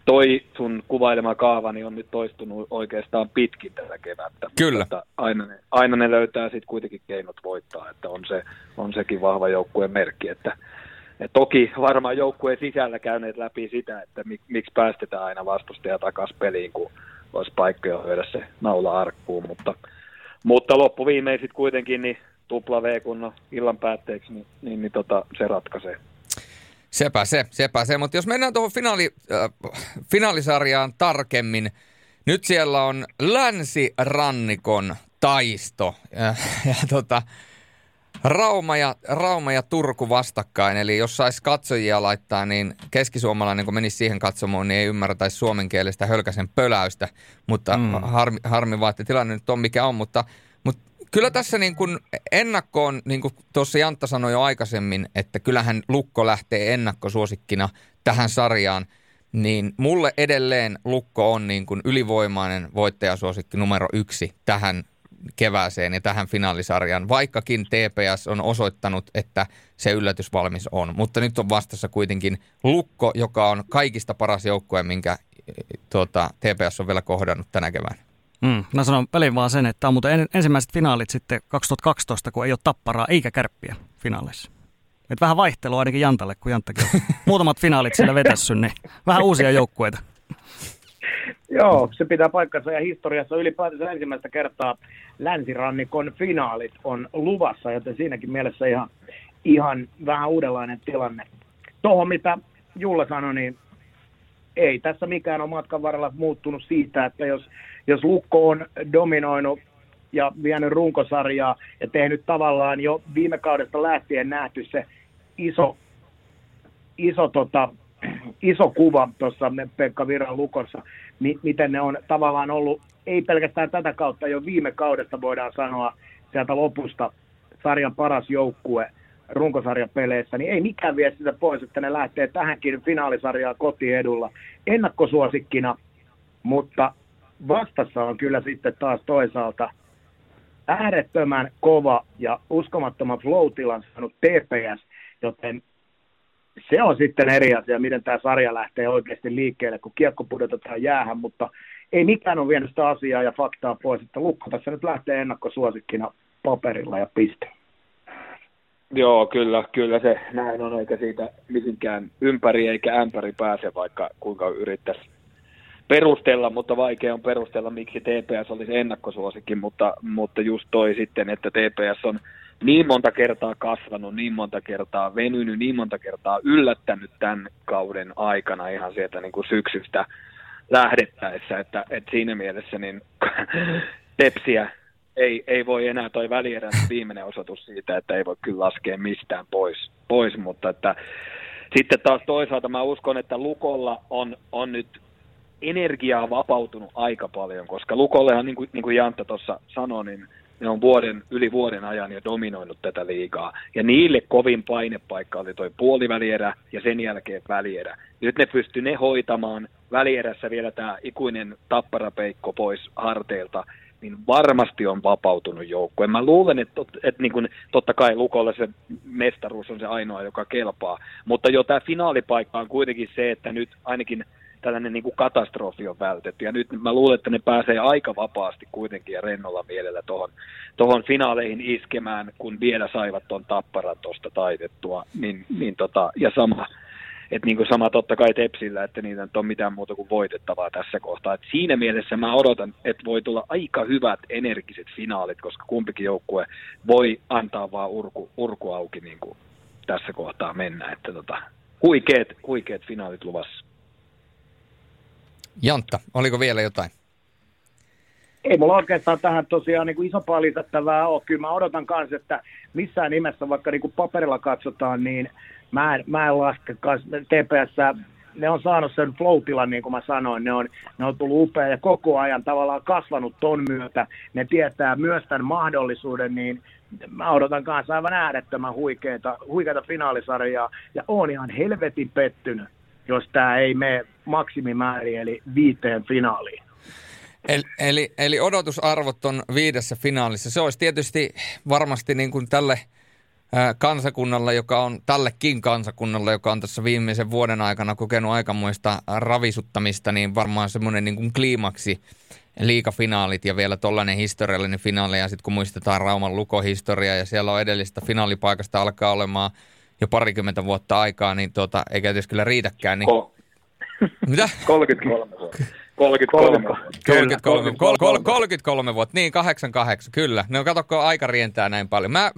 toi sun kuvailema kaava niin on nyt toistunut oikeastaan pitkin tätä kevättä. Kyllä. Mutta aina ne löytää sitten kuitenkin keinot voittaa, että on sekin vahva joukkueen merkki. Että toki varmaan joukkueen sisällä käyneet läpi sitä, että miksi päästetään aina vastustaja takaisin peliin, kun olisi paikkoja löydä se naula arkkuun. Mutta loppuviimein sitten kuitenkin... Niin tupla V-kunnon illan päätteeksi, niin se ratkaisee. Sepä se. Mutta jos mennään tuohon finaalisarjaan tarkemmin, nyt siellä on länsirannikon taisto. Ja Rauma ja Turku vastakkain, eli jos saisi katsojia laittaa, niin keskisuomalainen kun menisi siihen katsomoon, niin ei ymmärtäisi suomen kielestä hölkäsen pöläystä, mutta harmi vaan, että tilanne nyt on mikä on, mutta kyllä tässä niin kuin ennakkoon, niin kuin tuossa Jantta sanoi jo aikaisemmin, että kyllähän Lukko lähtee ennakkosuosikkina tähän sarjaan, niin mulle edelleen Lukko on niin kuin ylivoimainen voittajasuosikki numero 1 tähän kevääseen ja tähän finaalisarjaan, vaikkakin TPS on osoittanut, että se yllätysvalmis on. Mutta nyt on vastassa kuitenkin Lukko, joka on kaikista paras joukkue, minkä TPS on vielä kohdannut tänä keväänä. Mä sanon väliin vaan sen, että on muuten ensimmäiset finaalit sitten 2012, kun ei ole Tapparaa eikä Kärppiä finaaleissa. Et vähän vaihtelua ainakin Jantalle, kun Janttakin on muutamat finaalit sillä vetässyn, niin vähän uusia joukkueita. Joo, se pitää paikkansa ja historiassa ylipäätänsä ensimmäistä kertaa länsirannikon finaalit on luvassa, joten siinäkin mielessä ihan vähän uudenlainen tilanne. Tuohon mitä Julla sanoi, niin ei tässä mikään ole matkan varrella muuttunut siitä, että jos Lukko on dominoinut ja vienyt runkosarjaa ja tehnyt tavallaan jo viime kaudesta lähtien nähty se iso kuva tuossa Pekka Viran Lukossa, miten ne on tavallaan ollut, ei pelkästään tätä kautta, jo viime kaudesta voidaan sanoa sieltä lopusta sarjan paras joukkue runkosarjapeleissä, niin ei mikään vie sitä pois, että ne lähtee tähänkin finaalisarjaan kotiedulla ennakkosuosikkina, mutta vastassa on kyllä sitten taas toisaalta äärettömän kova ja uskomattoman flow-tilan saanut TPS, joten se on sitten eri asia, miten tämä sarja lähtee oikeasti liikkeelle, kun kiekko pudotetaan jäähän, mutta ei mikään ole vienyt sitä asiaa ja faktaa pois, että Lukko tässä nyt lähtee ennakkosuosikkina paperilla ja piste. Joo, kyllä se näin on, eikä siitä mitenkään ympäri eikä ämpäri pääse, vaikka kuinka yrittäisi perustella, mutta vaikea on perustella, miksi TPS olisi ennakkosuosikki, mutta just toi sitten, että TPS on niin monta kertaa kasvanut, niin monta kertaa venynyt, niin monta kertaa yllättänyt tämän kauden aikana ihan sieltä niin kuin syksystä lähdettäessä, että siinä mielessä niin Tepsiä ei voi enää, toi välierän viimeinen osoitus siitä, että ei voi kyllä laskea mistään pois, mutta että sitten taas toisaalta mä uskon, että Lukolla on nyt energiaa vapautunut aika paljon, koska Lukollehan, niin kuin Jantta tuossa sanoi, niin ne on yli vuoden ajan jo dominoinut tätä liigaa. Ja niille kovin painepaikka oli toi puolivälierä ja sen jälkeen välierä. Nyt ne pystyi ne hoitamaan välierässä vielä tämä ikuinen tapparapeikko pois harteilta, niin varmasti on vapautunut joukkue. Mä luulen, että niin kun, totta kai Lukolle se mestaruus on se ainoa, joka kelpaa. Mutta jo tämä finaalipaikka on kuitenkin se, että nyt ainakin tällainen niin kuin katastrofi on vältetty, ja nyt mä luulen, että ne pääsee aika vapaasti kuitenkin ja rennolla mielellä tuohon finaaleihin iskemään, kun vielä saivat tuon Tapparan tuosta taitettua, ja sama, että niin kuin sama totta kai Tepsillä, että niitä nyt on mitään muuta kuin voitettavaa tässä kohtaa, että siinä mielessä mä odotan, että voi tulla aika hyvät energiset finaalit, koska kumpikin joukkue voi antaa vaan urku auki niin kuin tässä kohtaa mennä, että huikeat finaalit luvassa. Jantta, oliko vielä jotain? Ei mulla oikeastaan tähän tosiaan niin kuin isompaa lisättävää ole. Kyllä mä odotan kanssa, että missään nimessä, vaikka niin kuin paperilla katsotaan, niin mä en laske TPS. Ne on saanut sen flow-tilan, niin kuin mä sanoin. Ne on tullut upea ja koko ajan tavallaan kasvanut ton myötä. Ne tietää myös tämän mahdollisuuden, niin mä odotan kanssa aivan äärettömän huikeita finaalisarjaa. Ja on ihan helvetin pettynyt, jos tämä ei mene maksimimäärin, eli 5 finaaliin. Eli odotusarvot on 5 finaalissa. Se olisi tietysti varmasti niin kuin tälle kansakunnalle, joka on tässä viimeisen vuoden aikana kokenut aikamoista ravisuttamista, niin varmaan semmoinen niin kuin kliimaksi liigafinaalit ja vielä tollainen historiallinen finaali. Ja sitten kun muistetaan Rauman Luko-historia ja siellä on edellistä finaalipaikasta alkaa olemaan jo parikymmentä vuotta aikaa, niin ei käytös kyllä riitäkään. Niin... Mitä? 33 vuotta, niin 88, kyllä. No katsokko, aika rientää näin paljon. Mä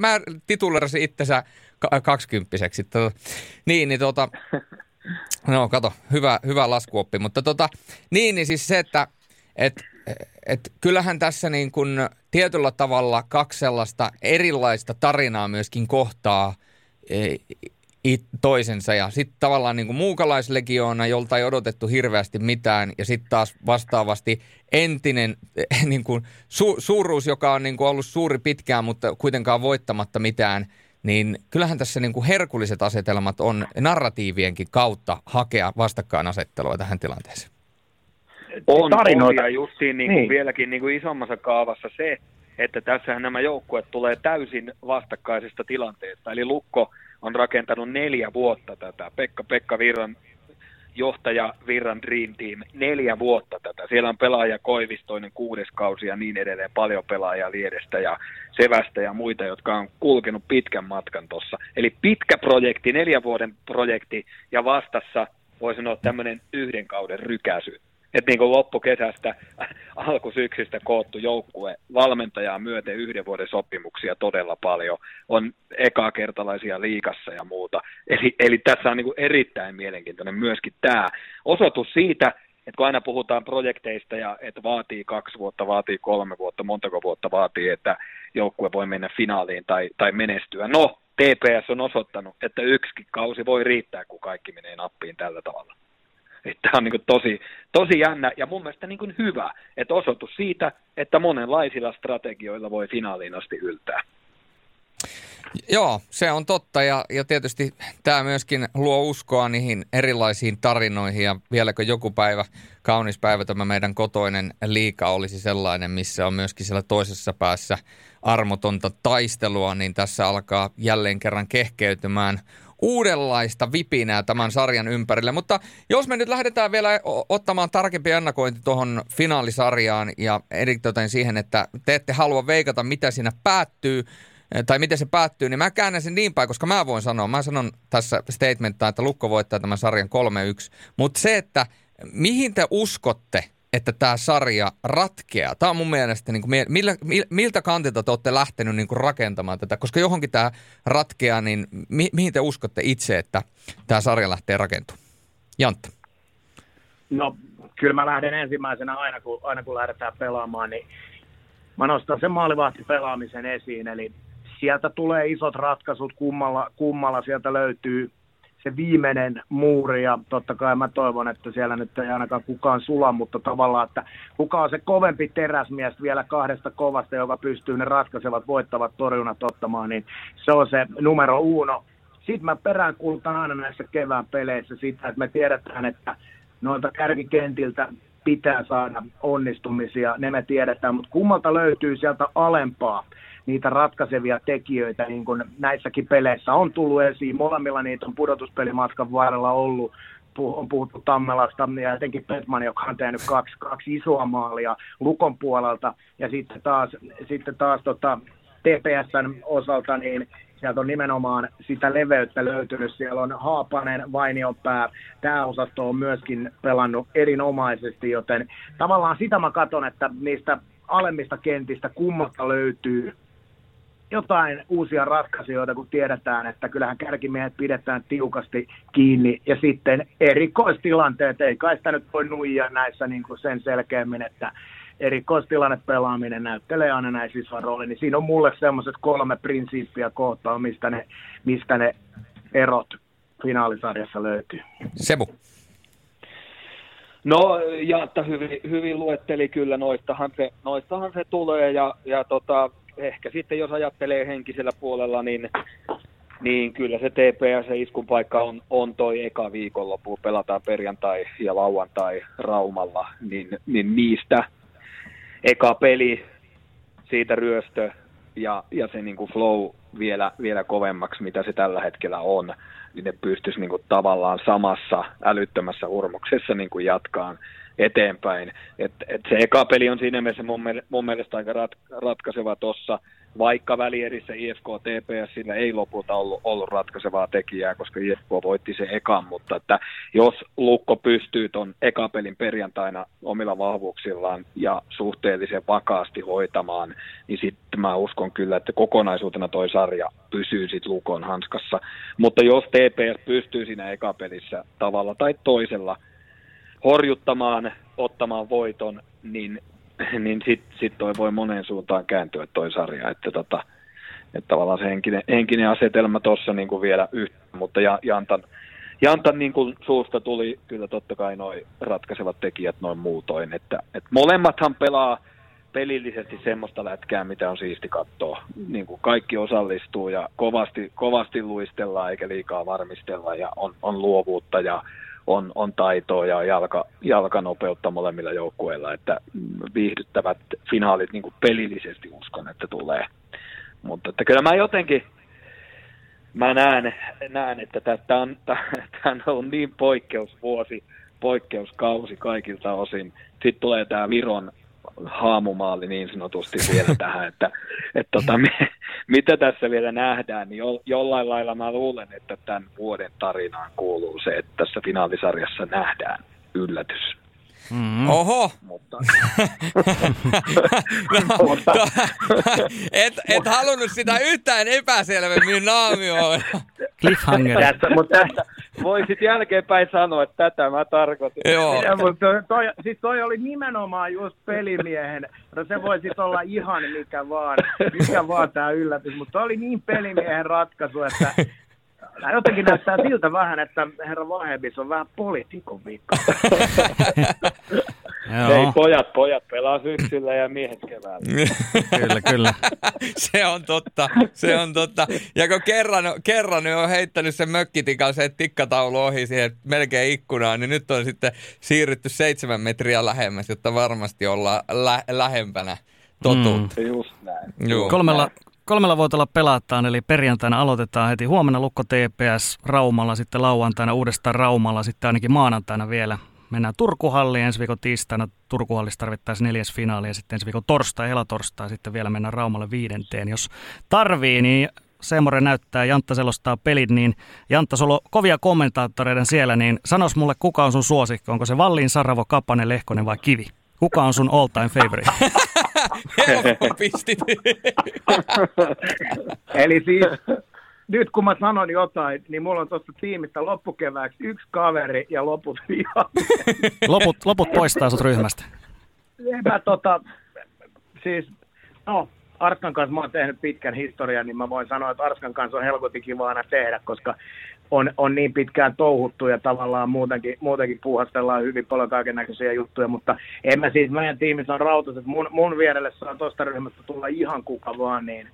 tituleerasin itsensä 20-vuotiaaksi. Hyvä laskuoppi. Mutta siis se, että et kyllähän tässä niin kuin tietyllä tavalla kaksi sellaista erilaista tarinaa myöskin kohtaa toisensa. Ja sitten tavallaan niin kuin muukalaislegioona, jolta ei odotettu hirveästi mitään. Ja sitten taas vastaavasti entinen niin kuin suuruus, joka on niin kuin ollut suuri pitkään, mutta kuitenkaan voittamatta mitään. Niin kyllähän tässä niin kuin herkulliset asetelmat on narratiivienkin kautta hakea vastakkainasettelua tähän tilanteeseen. On tarinoita. Ja justiin niin. Vieläkin niin kuin isommassa kaavassa se, että tässähän nämä joukkueet tulee täysin vastakkaisesta tilanteesta. Eli Lukko on rakentanut 4 vuotta tätä. Pekka Virran johtaja Virran Dream Team 4 vuotta tätä. Siellä on pelaaja Koivistoinen 6. kausi ja niin edelleen. Paljon pelaajaa Liedestä ja Sevästä ja muita, jotka on kulkenut pitkän matkan tuossa. Eli pitkä projekti, 4 vuoden projekti ja vastassa voi sanoa tämmöinen 1 kauden rykäsy. Että niin kuin loppukesästä, alkusyksystä koottu joukkue, valmentajaa myöten 1 vuoden sopimuksia todella paljon, on ekakertalaisia liigassa ja muuta. Eli tässä on niin kuin erittäin mielenkiintoinen myöskin tämä osoitus siitä, että kun aina puhutaan projekteista ja että vaatii 2 vuotta, vaatii 3 vuotta, montako vuotta vaatii, että joukkue voi mennä finaaliin tai menestyä. No, TPS on osoittanut, että 1 kausi voi riittää, kun kaikki menee nappiin tällä tavalla. Tämä on niin tosi, tosi jännä ja mun mielestä niin hyvä, että osoitus siitä, että monenlaisilla strategioilla voi finaaliin asti yltää. Joo, se on totta ja tietysti tämä myöskin luo uskoa niihin erilaisiin tarinoihin ja vieläkö joku päivä, kaunis päivä tämä meidän kotoinen liiga olisi sellainen, missä on myöskin siellä toisessa päässä armotonta taistelua, niin tässä alkaa jälleen kerran kehkeytymään uudenlaista vipinää tämän sarjan ympärille, mutta jos me nyt lähdetään vielä ottamaan tarkempi ennakointi tuohon finaalisarjaan ja eritoten siihen, että te ette halua veikata, mitä siinä päättyy tai miten se päättyy, niin mä käännän sen niin päin, koska mä voin sanoa, mä sanon tässä statementtä, että Lukko voittaa tämän sarjan 3-1, mutta se, että mihin te uskotte, että tämä sarja ratkeaa. Tämä on mun mielestä, niin kuin, miltä kantilta te olette lähtenyt niin kuin rakentamaan tätä, koska johonkin tämä ratkeaa, niin mihin te uskotte itse, että tämä sarja lähtee rakentumaan? Jantta. No, kyllä mä lähden ensimmäisenä aina kun lähdetään pelaamaan, niin mä nostan sen maalivahtipelaamisen esiin, eli sieltä tulee isot ratkaisut, kummalla sieltä löytyy se viimeinen muuri, ja totta kai mä toivon, että siellä nyt ei ainakaan kukaan sula, mutta tavallaan, että kuka on se kovempi teräsmies vielä kahdesta kovasta, joka pystyy ne ratkaisevat, voittavat torjunat ottamaan, niin se on se numero uno. Sitten mä peräänkuulutan aina näissä kevään peleissä sitä, että me tiedetään, että noilta kärkikentiltä pitää saada onnistumisia, ne me tiedetään, mutta kummalta löytyy sieltä alempaa niitä ratkaisevia tekijöitä, niin kuin näissäkin peleissä on tullut esiin. Molemmilla niitä on pudotuspelimatkan varrella ollut. On puhuttu Tammelasta ja jotenkin Petman, joka on tehnyt kaksi isoa maalia Lukon puolelta. Ja sitten taas TPS:n osalta, niin sieltä on nimenomaan sitä leveyttä löytynyt. Siellä on Haapanen, Vainionpää. Tämä osasto on myöskin pelannut erinomaisesti, joten tavallaan sitä mä katson, että niistä alemmista kentistä kummalta löytyy jotain uusia ratkaisijoita, kun tiedetään, että kyllähän kärkimiehet pidetään tiukasti kiinni. Ja sitten erikoistilanteet, ei kai sitä nyt voi nuijaa näissä niin kuin sen selkeämmin, että erikoistilannepelaaminen näyttelee aina näissä isoa rooli. Niin siinä on mulle semmoiset 3 prinsiippiä kohtaa, mistä ne erot finaalisarjassa löytyy. Sebu. No, Jantta hyvin luetteli kyllä, noistahan se tulee ja ehkä sitten jos ajattelee henkisellä puolella, niin kyllä se TPS iskun paikka on toi eka viikonloppu, pelataan perjantai ja lauantai Raumalla, niin niistä eka peli, siitä ryöstö ja se niin kuin flow vielä kovemmaksi, mitä se tällä hetkellä on, niin ne pystyisi niin kuin tavallaan samassa älyttömässä hurmoksessa niin kuin jatkaan eteenpäin. Et se eka peli on siinä mielessä mun mielestä aika ratkaiseva tuossa, vaikka välierissä IFK TPS sillä ei lopulta ollut ratkaisevaa tekijää, koska IFK voitti sen ekan, mutta että jos Lukko pystyy ton eka pelin perjantaina omilla vahvuuksillaan ja suhteellisen vakaasti hoitamaan, niin sitten mä uskon kyllä, että kokonaisuutena toi sarja pysyy sitten Lukon hanskassa. Mutta jos TPS pystyy siinä eka pelissä tavalla tai toisella horjuttamaan, ottamaan voiton, niin niin sit toi voi moneen suuntaan kääntyä toi sarja, että tavallaan se henkinen asetelma tuossa niin vielä yhtä, mutta Jantan niin kuin suusta tuli kyllä totta kai noin ratkaisevat tekijät noin muutoin, että molemmathan pelaa pelillisesti semmoista lätkää, mitä on siisti katsoa. Niin kuin kaikki osallistuu ja kovasti luistellaan eikä liikaa varmistella ja on luovuutta ja on taitoa ja jalkanopeutta molemmilla joukkueilla, että viihdyttävät finaalit niin kuin pelillisesti uskon, että tulee. Mutta että kyllä mä jotenkin näen, että tämä on niin poikkeusvuosi, poikkeuskausi kaikilta osin. Sitten tulee tämä Viron haamumaali niin sanotusti vielä tähän, että mitä tässä vielä nähdään, niin jollain lailla mä luulen, että tämän vuoden tarinaan kuuluu se, että tässä finaalisarjassa nähdään yllätys. Mm-hmm. Oho! Mutta. Et halunnut sitä yhtään epäselvemmin naamioon. Cliffhanger. Mutta voisit jälkeenpäin sanoa, että tätä mä tarkoitin. Joo. Ja, mutta toi oli nimenomaan just pelimiehen. No se voi sit olla ihan mikä vaan tää yllätys. Mutta toi oli niin pelimiehen ratkaisu, että jotenkin näyttää siltä vähän, että herra Vahebis on vähän poliitikon vika. Ei pojat pelaa syksyllä ja miehet keväällä. Kyllä. Se on totta. Ja kun kerran on heittänyt sen mökkitikan, se tikkataulu ohi siihen melkein ikkunaan, niin nyt on sitten siirrytty 7 metriä lähemmäs, jotta varmasti ollaan lähempänä totuutta. Just näin. Juu. Kolmella voitolla pelataan, eli perjantaina aloitetaan heti. Huomenna Lukko TPS Raumalla, sitten lauantaina uudestaan Raumalla, sitten ainakin maanantaina vielä. Mennään Turkuhalliin ensi viikon tiistaina. Turkuhallissa tarvittaisiin 4. finaali ja sitten ensi viikon torstai, sitten vielä mennään Raumalle 5. Jos tarvii, niin Seemore näyttää, Jantta selostaa pelit, niin Jantta, sulla on kovia kommentaattoreiden siellä, niin sanos mulle, kuka on sun suosikki? Onko se Vallin, Saravo, Kapanen, Lehkonen vai Kivi? Kuka on sun all time favorite? Helppo pistit. Eli siis nyt kun mä sanon jotain, niin mulla on tuossa tiimistä loppukevääksi 1 kaveri ja loput ihan. Loput poistaa sut ryhmästä. Mä Arskan kanssa mä oon tehnyt pitkän historian, niin mä voin sanoa, että Arskan kanssa on helkotin kiva aina tehdä, koska on niin pitkään touhuttu ja tavallaan muutenkin puuhastellaan hyvin paljon kaikennäköisiä juttuja, mutta en mä siis, meidän tiimissä on rautaset, mun vierelle saa tosta ryhmästä tulla ihan kuka vaan, niin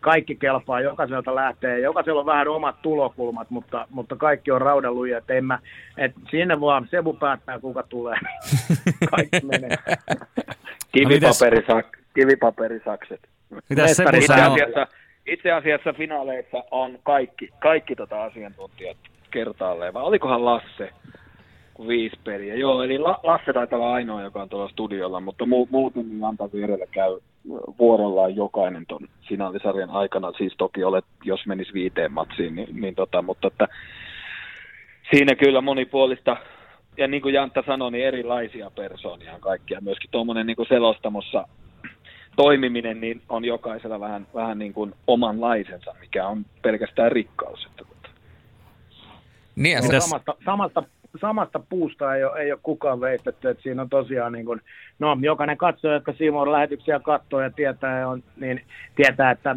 kaikki kelpaa, jokaiselta lähtee, jokaisella on vähän omat tulokulmat, mutta kaikki on raudanluja, että sinne vaan Sebu päättää kuka tulee, kaikki menee. Kivipaperisakset. Mitäs Sebu sanoo? Itse asiassa finaaleissa on kaikki asiantuntijat kertaalleen, vai olikohan Lasse 5 peliä? Joo, eli Lasse taitaa olla ainoa, joka on tuolla studiolla, mutta muuten niin antaa vierellä käy vuorollaan jokainen tuon finaalisarjan aikana, siis toki olet, jos menisi 5 matsiin, niin mutta että siinä kyllä monipuolista, ja niin kuin Jantta sanoi, niin erilaisia persoonia on kaikkia, myöskin tuommoinen niin kuin selostamossa toimiminen niin on jokaisella vähän niin kuin omanlaisensa, mikä on pelkästään rikkaus. Niin, samasta puusta ei ole kukaan veistetty, että siinä on tosiaan niin kuin, no jokainen katsoja, jotka Simon lähetyksiä katsoo ja tietää, että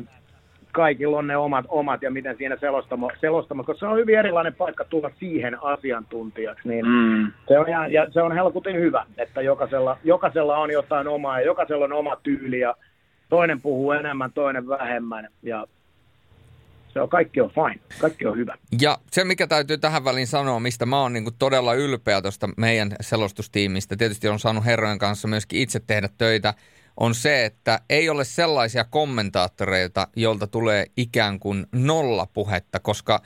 kaikilla on ne omat ja miten siinä selostama, koska se on hyvin erilainen paikka tulla siihen asiantuntijaksi, niin se on ihan, ja se on helkutin hyvä, että jokaisella on jotain omaa ja jokaisella on oma tyyli ja toinen puhuu enemmän, toinen vähemmän ja se on, kaikki on fine, kaikki on hyvä. Ja se, mikä täytyy tähän väliin sanoa, mistä mä oon niin kuin todella ylpeä tuosta meidän selostustiimistä, tietysti on saanut herrojen kanssa myöskin itse tehdä töitä, on se, että ei ole sellaisia kommentaattoreita, joilta tulee ikään kuin nollapuhetta, koska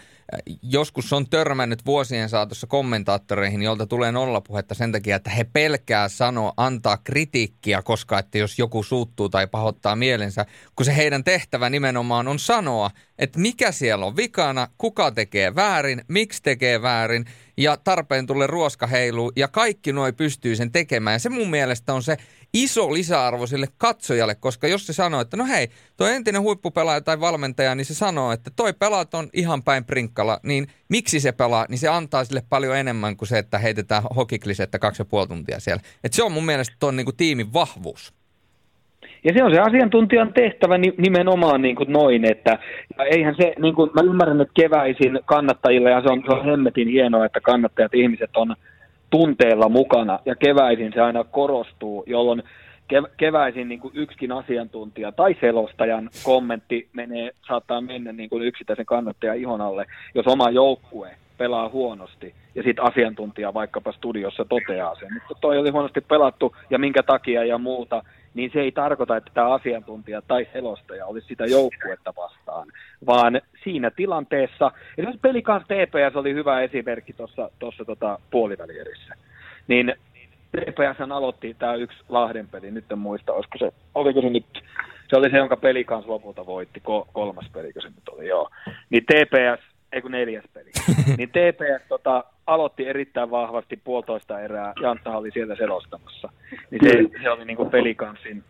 joskus on törmännyt vuosien saatossa kommentaattoreihin, joilta tulee nollapuhetta sen takia, että he pelkää sanoa, antaa kritiikkiä, koska että jos joku suuttuu tai pahoittaa mielensä, kun se heidän tehtävä nimenomaan on sanoa, että mikä siellä on vikana, kuka tekee väärin, miksi tekee väärin ja tarpeen tulee ruoskaheilu ja kaikki noi pystyy sen tekemään. Ja se mun mielestä on se iso lisäarvo sille katsojalle, koska jos se sanoo, että no hei, toi entinen huippupelaaja tai valmentaja, niin se sanoo, että toi pelaat on ihan päin prinkkala, niin miksi se pelaa, niin se antaa sille paljon enemmän kuin se, että heitetään hokiklisettä 2,5 tuntia siellä. Et se on mun mielestä ton niinku tiimin vahvuus. Ja se on se asiantuntijan tehtävä nimenomaan niin kuin noin, että eihän se, niin kuin mä ymmärrän, että keväisin kannattajilla, ja se on hemmetin hienoa, että kannattajat ihmiset on tunteella mukana, ja keväisin se aina korostuu, jolloin keväisin niin kuin yksikin asiantuntija tai selostajan kommentti saattaa mennä niin kuin yksittäisen kannattajan ihon alle, jos oma joukkue pelaa huonosti, ja sitten asiantuntija vaikkapa studiossa toteaa sen, että toi oli huonosti pelattu, ja minkä takia ja muuta, niin se ei tarkoita, että tämä asiantuntija tai selostaja olisi sitä joukkuetta vastaan, vaan siinä tilanteessa, esimerkiksi Pelikans TPS oli hyvä esimerkki tuossa puolivälierissä, niin TPS aloitti tämä yksi Lahden peli, nyt en muista, se oli se, jonka Pelikans lopulta voitti, kolmas peli, kun se nyt oli, joo, niin neljäs peli. Niin TPS aloitti erittäin vahvasti 1,5 erää. Janttahan oli siellä selostamassa. Niin se oli niinku Pelikansin,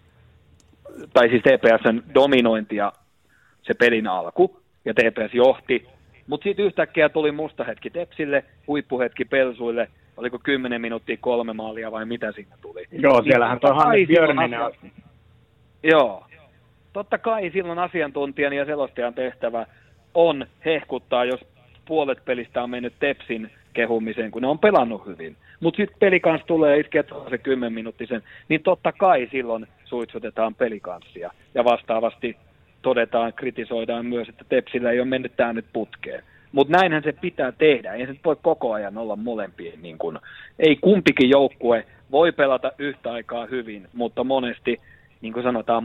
tai siis TPSn dominointia se pelin alku. Ja TPS johti. Mutta sitten yhtäkkiä tuli musta hetki Tepsille, huippuhetki Pelsuille. Oliko 10 minuuttia 3 maalia vai mitä siinä tuli? Joo, siellähän toi Hannes Björninen. Joo. Totta kai silloin asiantuntijan ja selostajan tehtävä on hehkuttaa, jos puolet pelistä on mennyt Tepsin kehumiseen, kun ne on pelannut hyvin. Mutta sitten Pelikans tulee ja iskee se 10-minuuttisen, niin totta kai silloin suitsutetaan Pelikansia. Ja vastaavasti todetaan, kritisoidaan myös, että Tepsillä ei ole mennyt tämä nyt putkeen. Mutta näinhän se pitää tehdä. Ei se voi koko ajan olla molempien. Niin kun, ei kumpikin joukkue voi pelata yhtä aikaa hyvin, mutta monesti, niin kuin sanotaan,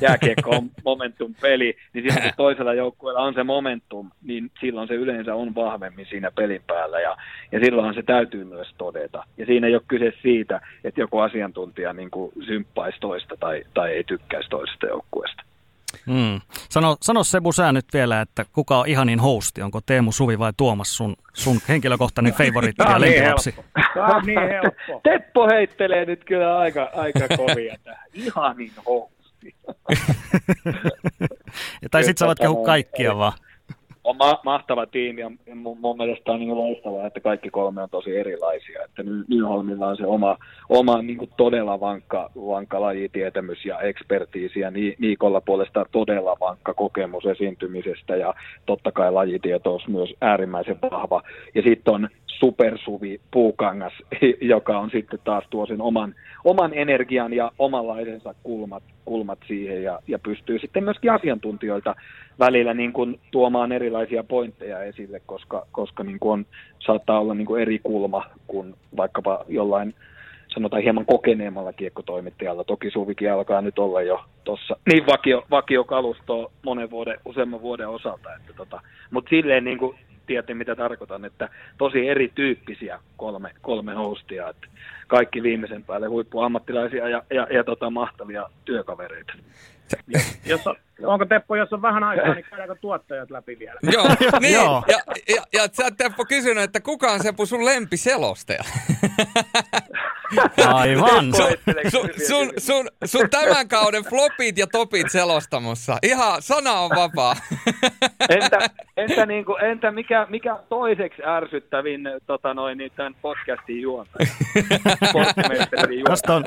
jääkiekko on momentum-peli, niin silloin kun toisella joukkueella on se momentum, niin silloin se yleensä on vahvemmin siinä pelin päällä, ja silloinhan se täytyy myös todeta. Ja siinä ei ole kyse siitä, että joku asiantuntija niin kuin symppaisi toista tai ei tykkäisi toisesta joukkueesta. Mm. Sano Sebu sä nyt vielä, että kuka on ihanin hosti, onko Teemu Suvi vai Tuomas sun henkilökohtainen favoriitti ja lenkilapsi? Tämä on niin helppo. Teppo heittelee nyt kyllä aika kovia tähän. Ihanin hosti. Tai sit sä voit kehua kaikkia vaan. On mahtava tiimi, ja mun mielestä on niin loistavaa, että kaikki kolme on tosi erilaisia. Että Nyholmilla on se oma niin todella vankka lajitietämys ja ekspertiisi, ja Niikolla puolestaan todella vankka kokemus esiintymisestä, ja totta kai lajitietous myös äärimmäisen vahva. Ja sitten on Supersuvi Puukangas, joka on sitten taas tuo sen oman energian ja omanlaisensa kulmat siihen, ja pystyy sitten myöskin asiantuntijoilta välillä niin kuin tuomaan erilaisia pointteja esille, koska niin kuin saattaa olla niin kuin eri kulma kuin vaikkapa jollain, sanotaan, hieman kokeneemmalla kiekkotoimittajalla. Toki Suvikin alkaa nyt olla jo tuossa niin vakiokalustoa useamman vuoden osalta, että mutta silleen niin kuin tiedätte, mitä tarkoitan, että tosi erityyppisiä kolme hostia, että kaikki viimeisen päälle huippuammattilaisia ja mahtavia työkavereita. Onko Teppo, jos on vähän aikaa, niin käydäänkö tuottajat läpi vielä? Joo, niin. Ja sä oot, Teppo, kysynyt, että kuka on Sepu sun lempiselostaja? Aivan. Sun tämän kauden flopit ja topit selostamossa. Ihan sana on vapaa. Entä mikä toiseksi ärsyttävin tämän podcastin juontaja?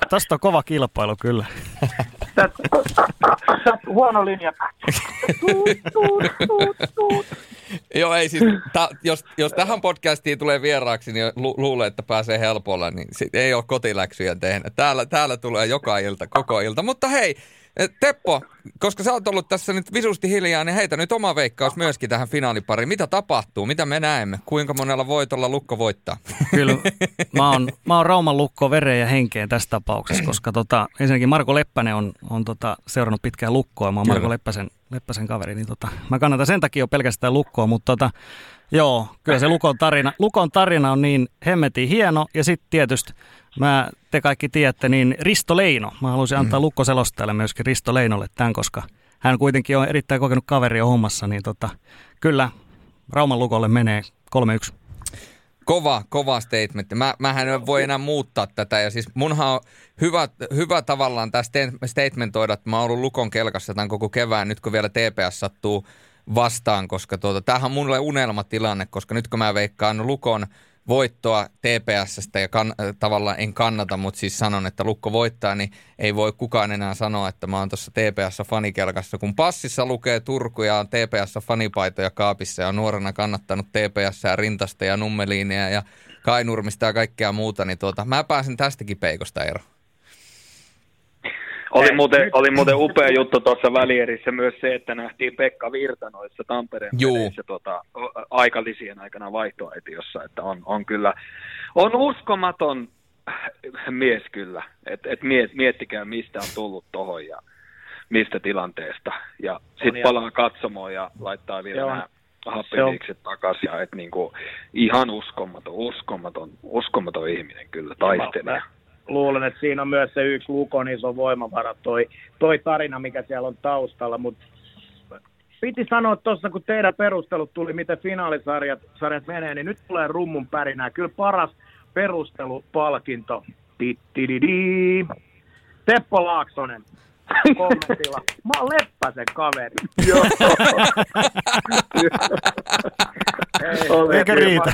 Tästä on kova kilpailu kyllä. Sä huono linja. Joo, ei siis, jos tähän podcastiin tulee vieraaksi, niin luulee, että pääsee helpolla, niin ei ole kotiläksyjä tehnyt. Täällä tulee joka ilta, koko ilta. Mutta hei, Teppo, koska sä oot ollut tässä nyt visusti hiljaa, niin heitä nyt oma veikkaus myöskin tähän finaalipariin. Mitä tapahtuu? Mitä me näemme? Kuinka monella voitolla Lukko voittaa? Kyllä, mä oon Rauman Lukko vereen ja henkeen tässä tapauksessa, koska ensinnäkin Marko Leppänen on seurannut pitkään Lukkoa. Mä oon Marko Leppäsen kaveri, niin mä kannatan sen takia jo pelkästään Lukkoa, mutta joo, kyllä se Lukon tarina on niin hemmetin hieno, ja sitten tietysti te kaikki tiedätte, niin Risto Leino. Mä haluaisin antaa Lukko selostajalle myöskin Risto Leinolle tämän, koska hän kuitenkin on erittäin kokenut kaveri jo hommassa, niin kyllä Rauman Lukolle menee 3-1. Kova statement. Mähän en voi enää muuttaa tätä, ja siis munhan on hyvä tavallaan tämä statementoida, että mä oon ollut Lukon kelkassa tämän koko kevään, nyt kun vielä TPS sattuu vastaan, koska tämähän on mulle unelmatilanne, koska nyt kun mä veikkaan Lukon voittoa TPS:stä ja tavallaan en kannata, mutta siis sanon, että Lukko voittaa, niin ei voi kukaan enää sanoa, että mä oon tuossa TPS-fanikelkassa. Kun passissa lukee Turku ja on TPS-fanipaitoja kaapissa ja on nuorena kannattanut TPS-sää, Rintasta ja Nummeliinia ja Kainurmista ja kaikkea muuta, niin mä pääsen tästäkin peikosta eroon. Oli muuten upea juttu tuossa välierissä myös se, että nähtiin Pekka Virta noissa Tampereen peleissä aikalisien aikana vaihtoaitiossa, että on kyllä, on uskomaton mies kyllä, että miettikää mistä on tullut tohon ja mistä tilanteesta ja sitten palaa katsomoon ja laittaa vielä nämä happiliikset takaisin ja että niinku, ihan uskomaton ihminen kyllä taistelee. Luulen, että siinä on myös se yksi Lukon iso voimavara, toi tarina, mikä siellä on taustalla, mutta piti sanoa tuossa, kun teidän perustelut tuli, miten finaalisarjat menee, niin nyt tulee rummun pärinää. Kyllä paras perustelupalkinto. Teppo Laaksonen. Kommentilla. Mä oon Leppäsen kaveri. Joo. Eikä riitä.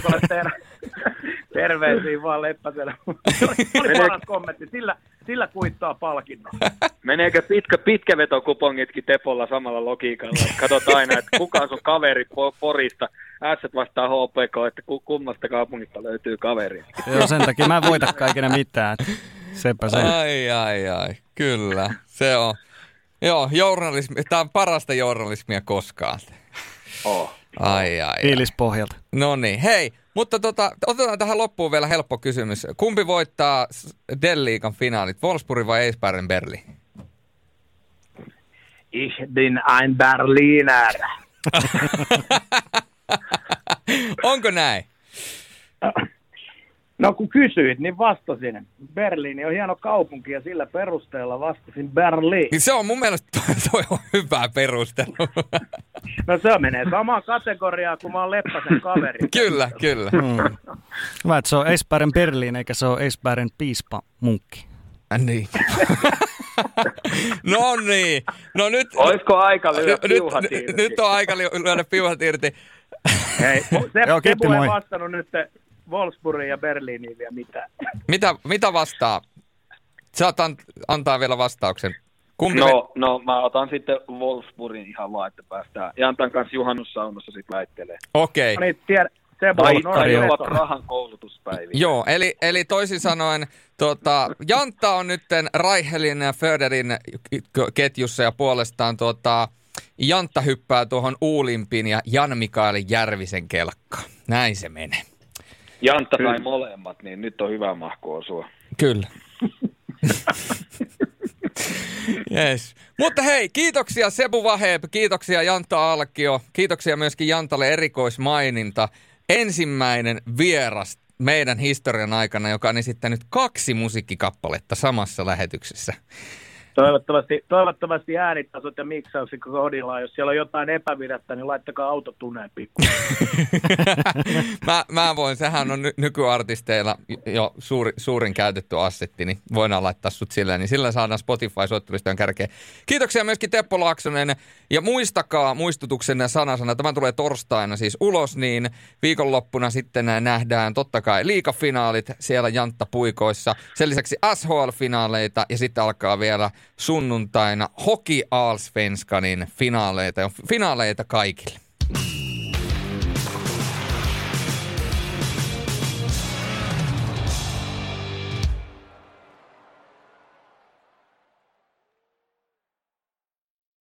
Terveisiin vaan Leppäsellä. Oli paras kommentti. Sillä kuittaa palkinnon. Meneekö pitkävetokupongitkin Tepolla samalla logiikalla? Katsot aina, että kuka on sun kaveri Porista. Ässät vastaa HPK, että kummasta kaupungista löytyy kaveri. Joo, sen takia mä en voita kaikena mitään. Sepä se. Ai, kyllä. Se on. Joo, journalismi. Tämä on parasta journalismia koskaan. Oh. Ai. Fiilispohjalta. No niin, hei. Mutta otetaan tähän loppuun vielä helppo kysymys. Kumpi voittaa D-liigan finaalit, Wolfsburg vai Eisbären Berlin? Ich bin ein Berliner. Onko näin? No kun kysyit, niin vastasin. Berliini on hieno kaupunki ja sillä perusteella vastasin Berliin. Niin se on mun mielestä toi on hyvä perustelu. No se menee samaan kategoriaan kuin mä oon Leppäsen kaveri. Kyllä. Hyvä, että se on Eisbären Berliin eikä se ole Eisbären piispa munkki. Niin. No nyt... Olisiko aika lyödä piuhat irti? Nyt on aika lyödä piuhat irti. Hei, Sebu ei vastannut nyt... Wolfsburgin ja Berliiniin vielä mitään. Mitä vastaa? Saat antaa vielä vastauksen. No, mä otan sitten Wolfsburgin ihan vaan, että päästään. Ja antan kanssa juhannussaunassa sitten väittelee. Okei. Okay. No niin, Sebu ovat rahan koulutuspäiviä. Joo, eli toisin sanoen Jantta on nytten Raihelin ja Föderin ketjussa ja puolestaan Jantta hyppää tuohon Uulimpin ja Jan-Mikaelin Järvisen kelkkaan. Näin se menee. Jantta sai molemmat, niin nyt on hyvä mahku osua. Kyllä. Yes. Mutta hei, kiitoksia Sebu Vahe, kiitoksia Jantta-Alkio, kiitoksia myöskin Jantalle erikoismaininta. Ensimmäinen vieras meidän historian aikana, joka on esittänyt 2 musiikkikappaletta samassa lähetyksessä. Toivottavasti äänitasot ja miksaukset kohdillaan. Jos siellä on jotain epävirettä, niin laittakaa autotuneen pikkuun. mä voin, sehän on nykyartisteilla jo suurin käytetty assetti, niin voidaan laittaa sut sillä. Niin sillä saadaan Spotify-soittelustojen kärkeen. Kiitoksia myöskin Teppo Laaksonen. Ja muistakaa muistutuksenne sanasana. Tämä tulee torstaina siis ulos, niin viikonloppuna sitten nähdään totta kai liigafinaalit siellä Jantta Puikoissa. Sen lisäksi SHL-finaaleita ja sitten alkaa vielä sunnuntaina Hockeyallsvenskanin finaaleita kaikille.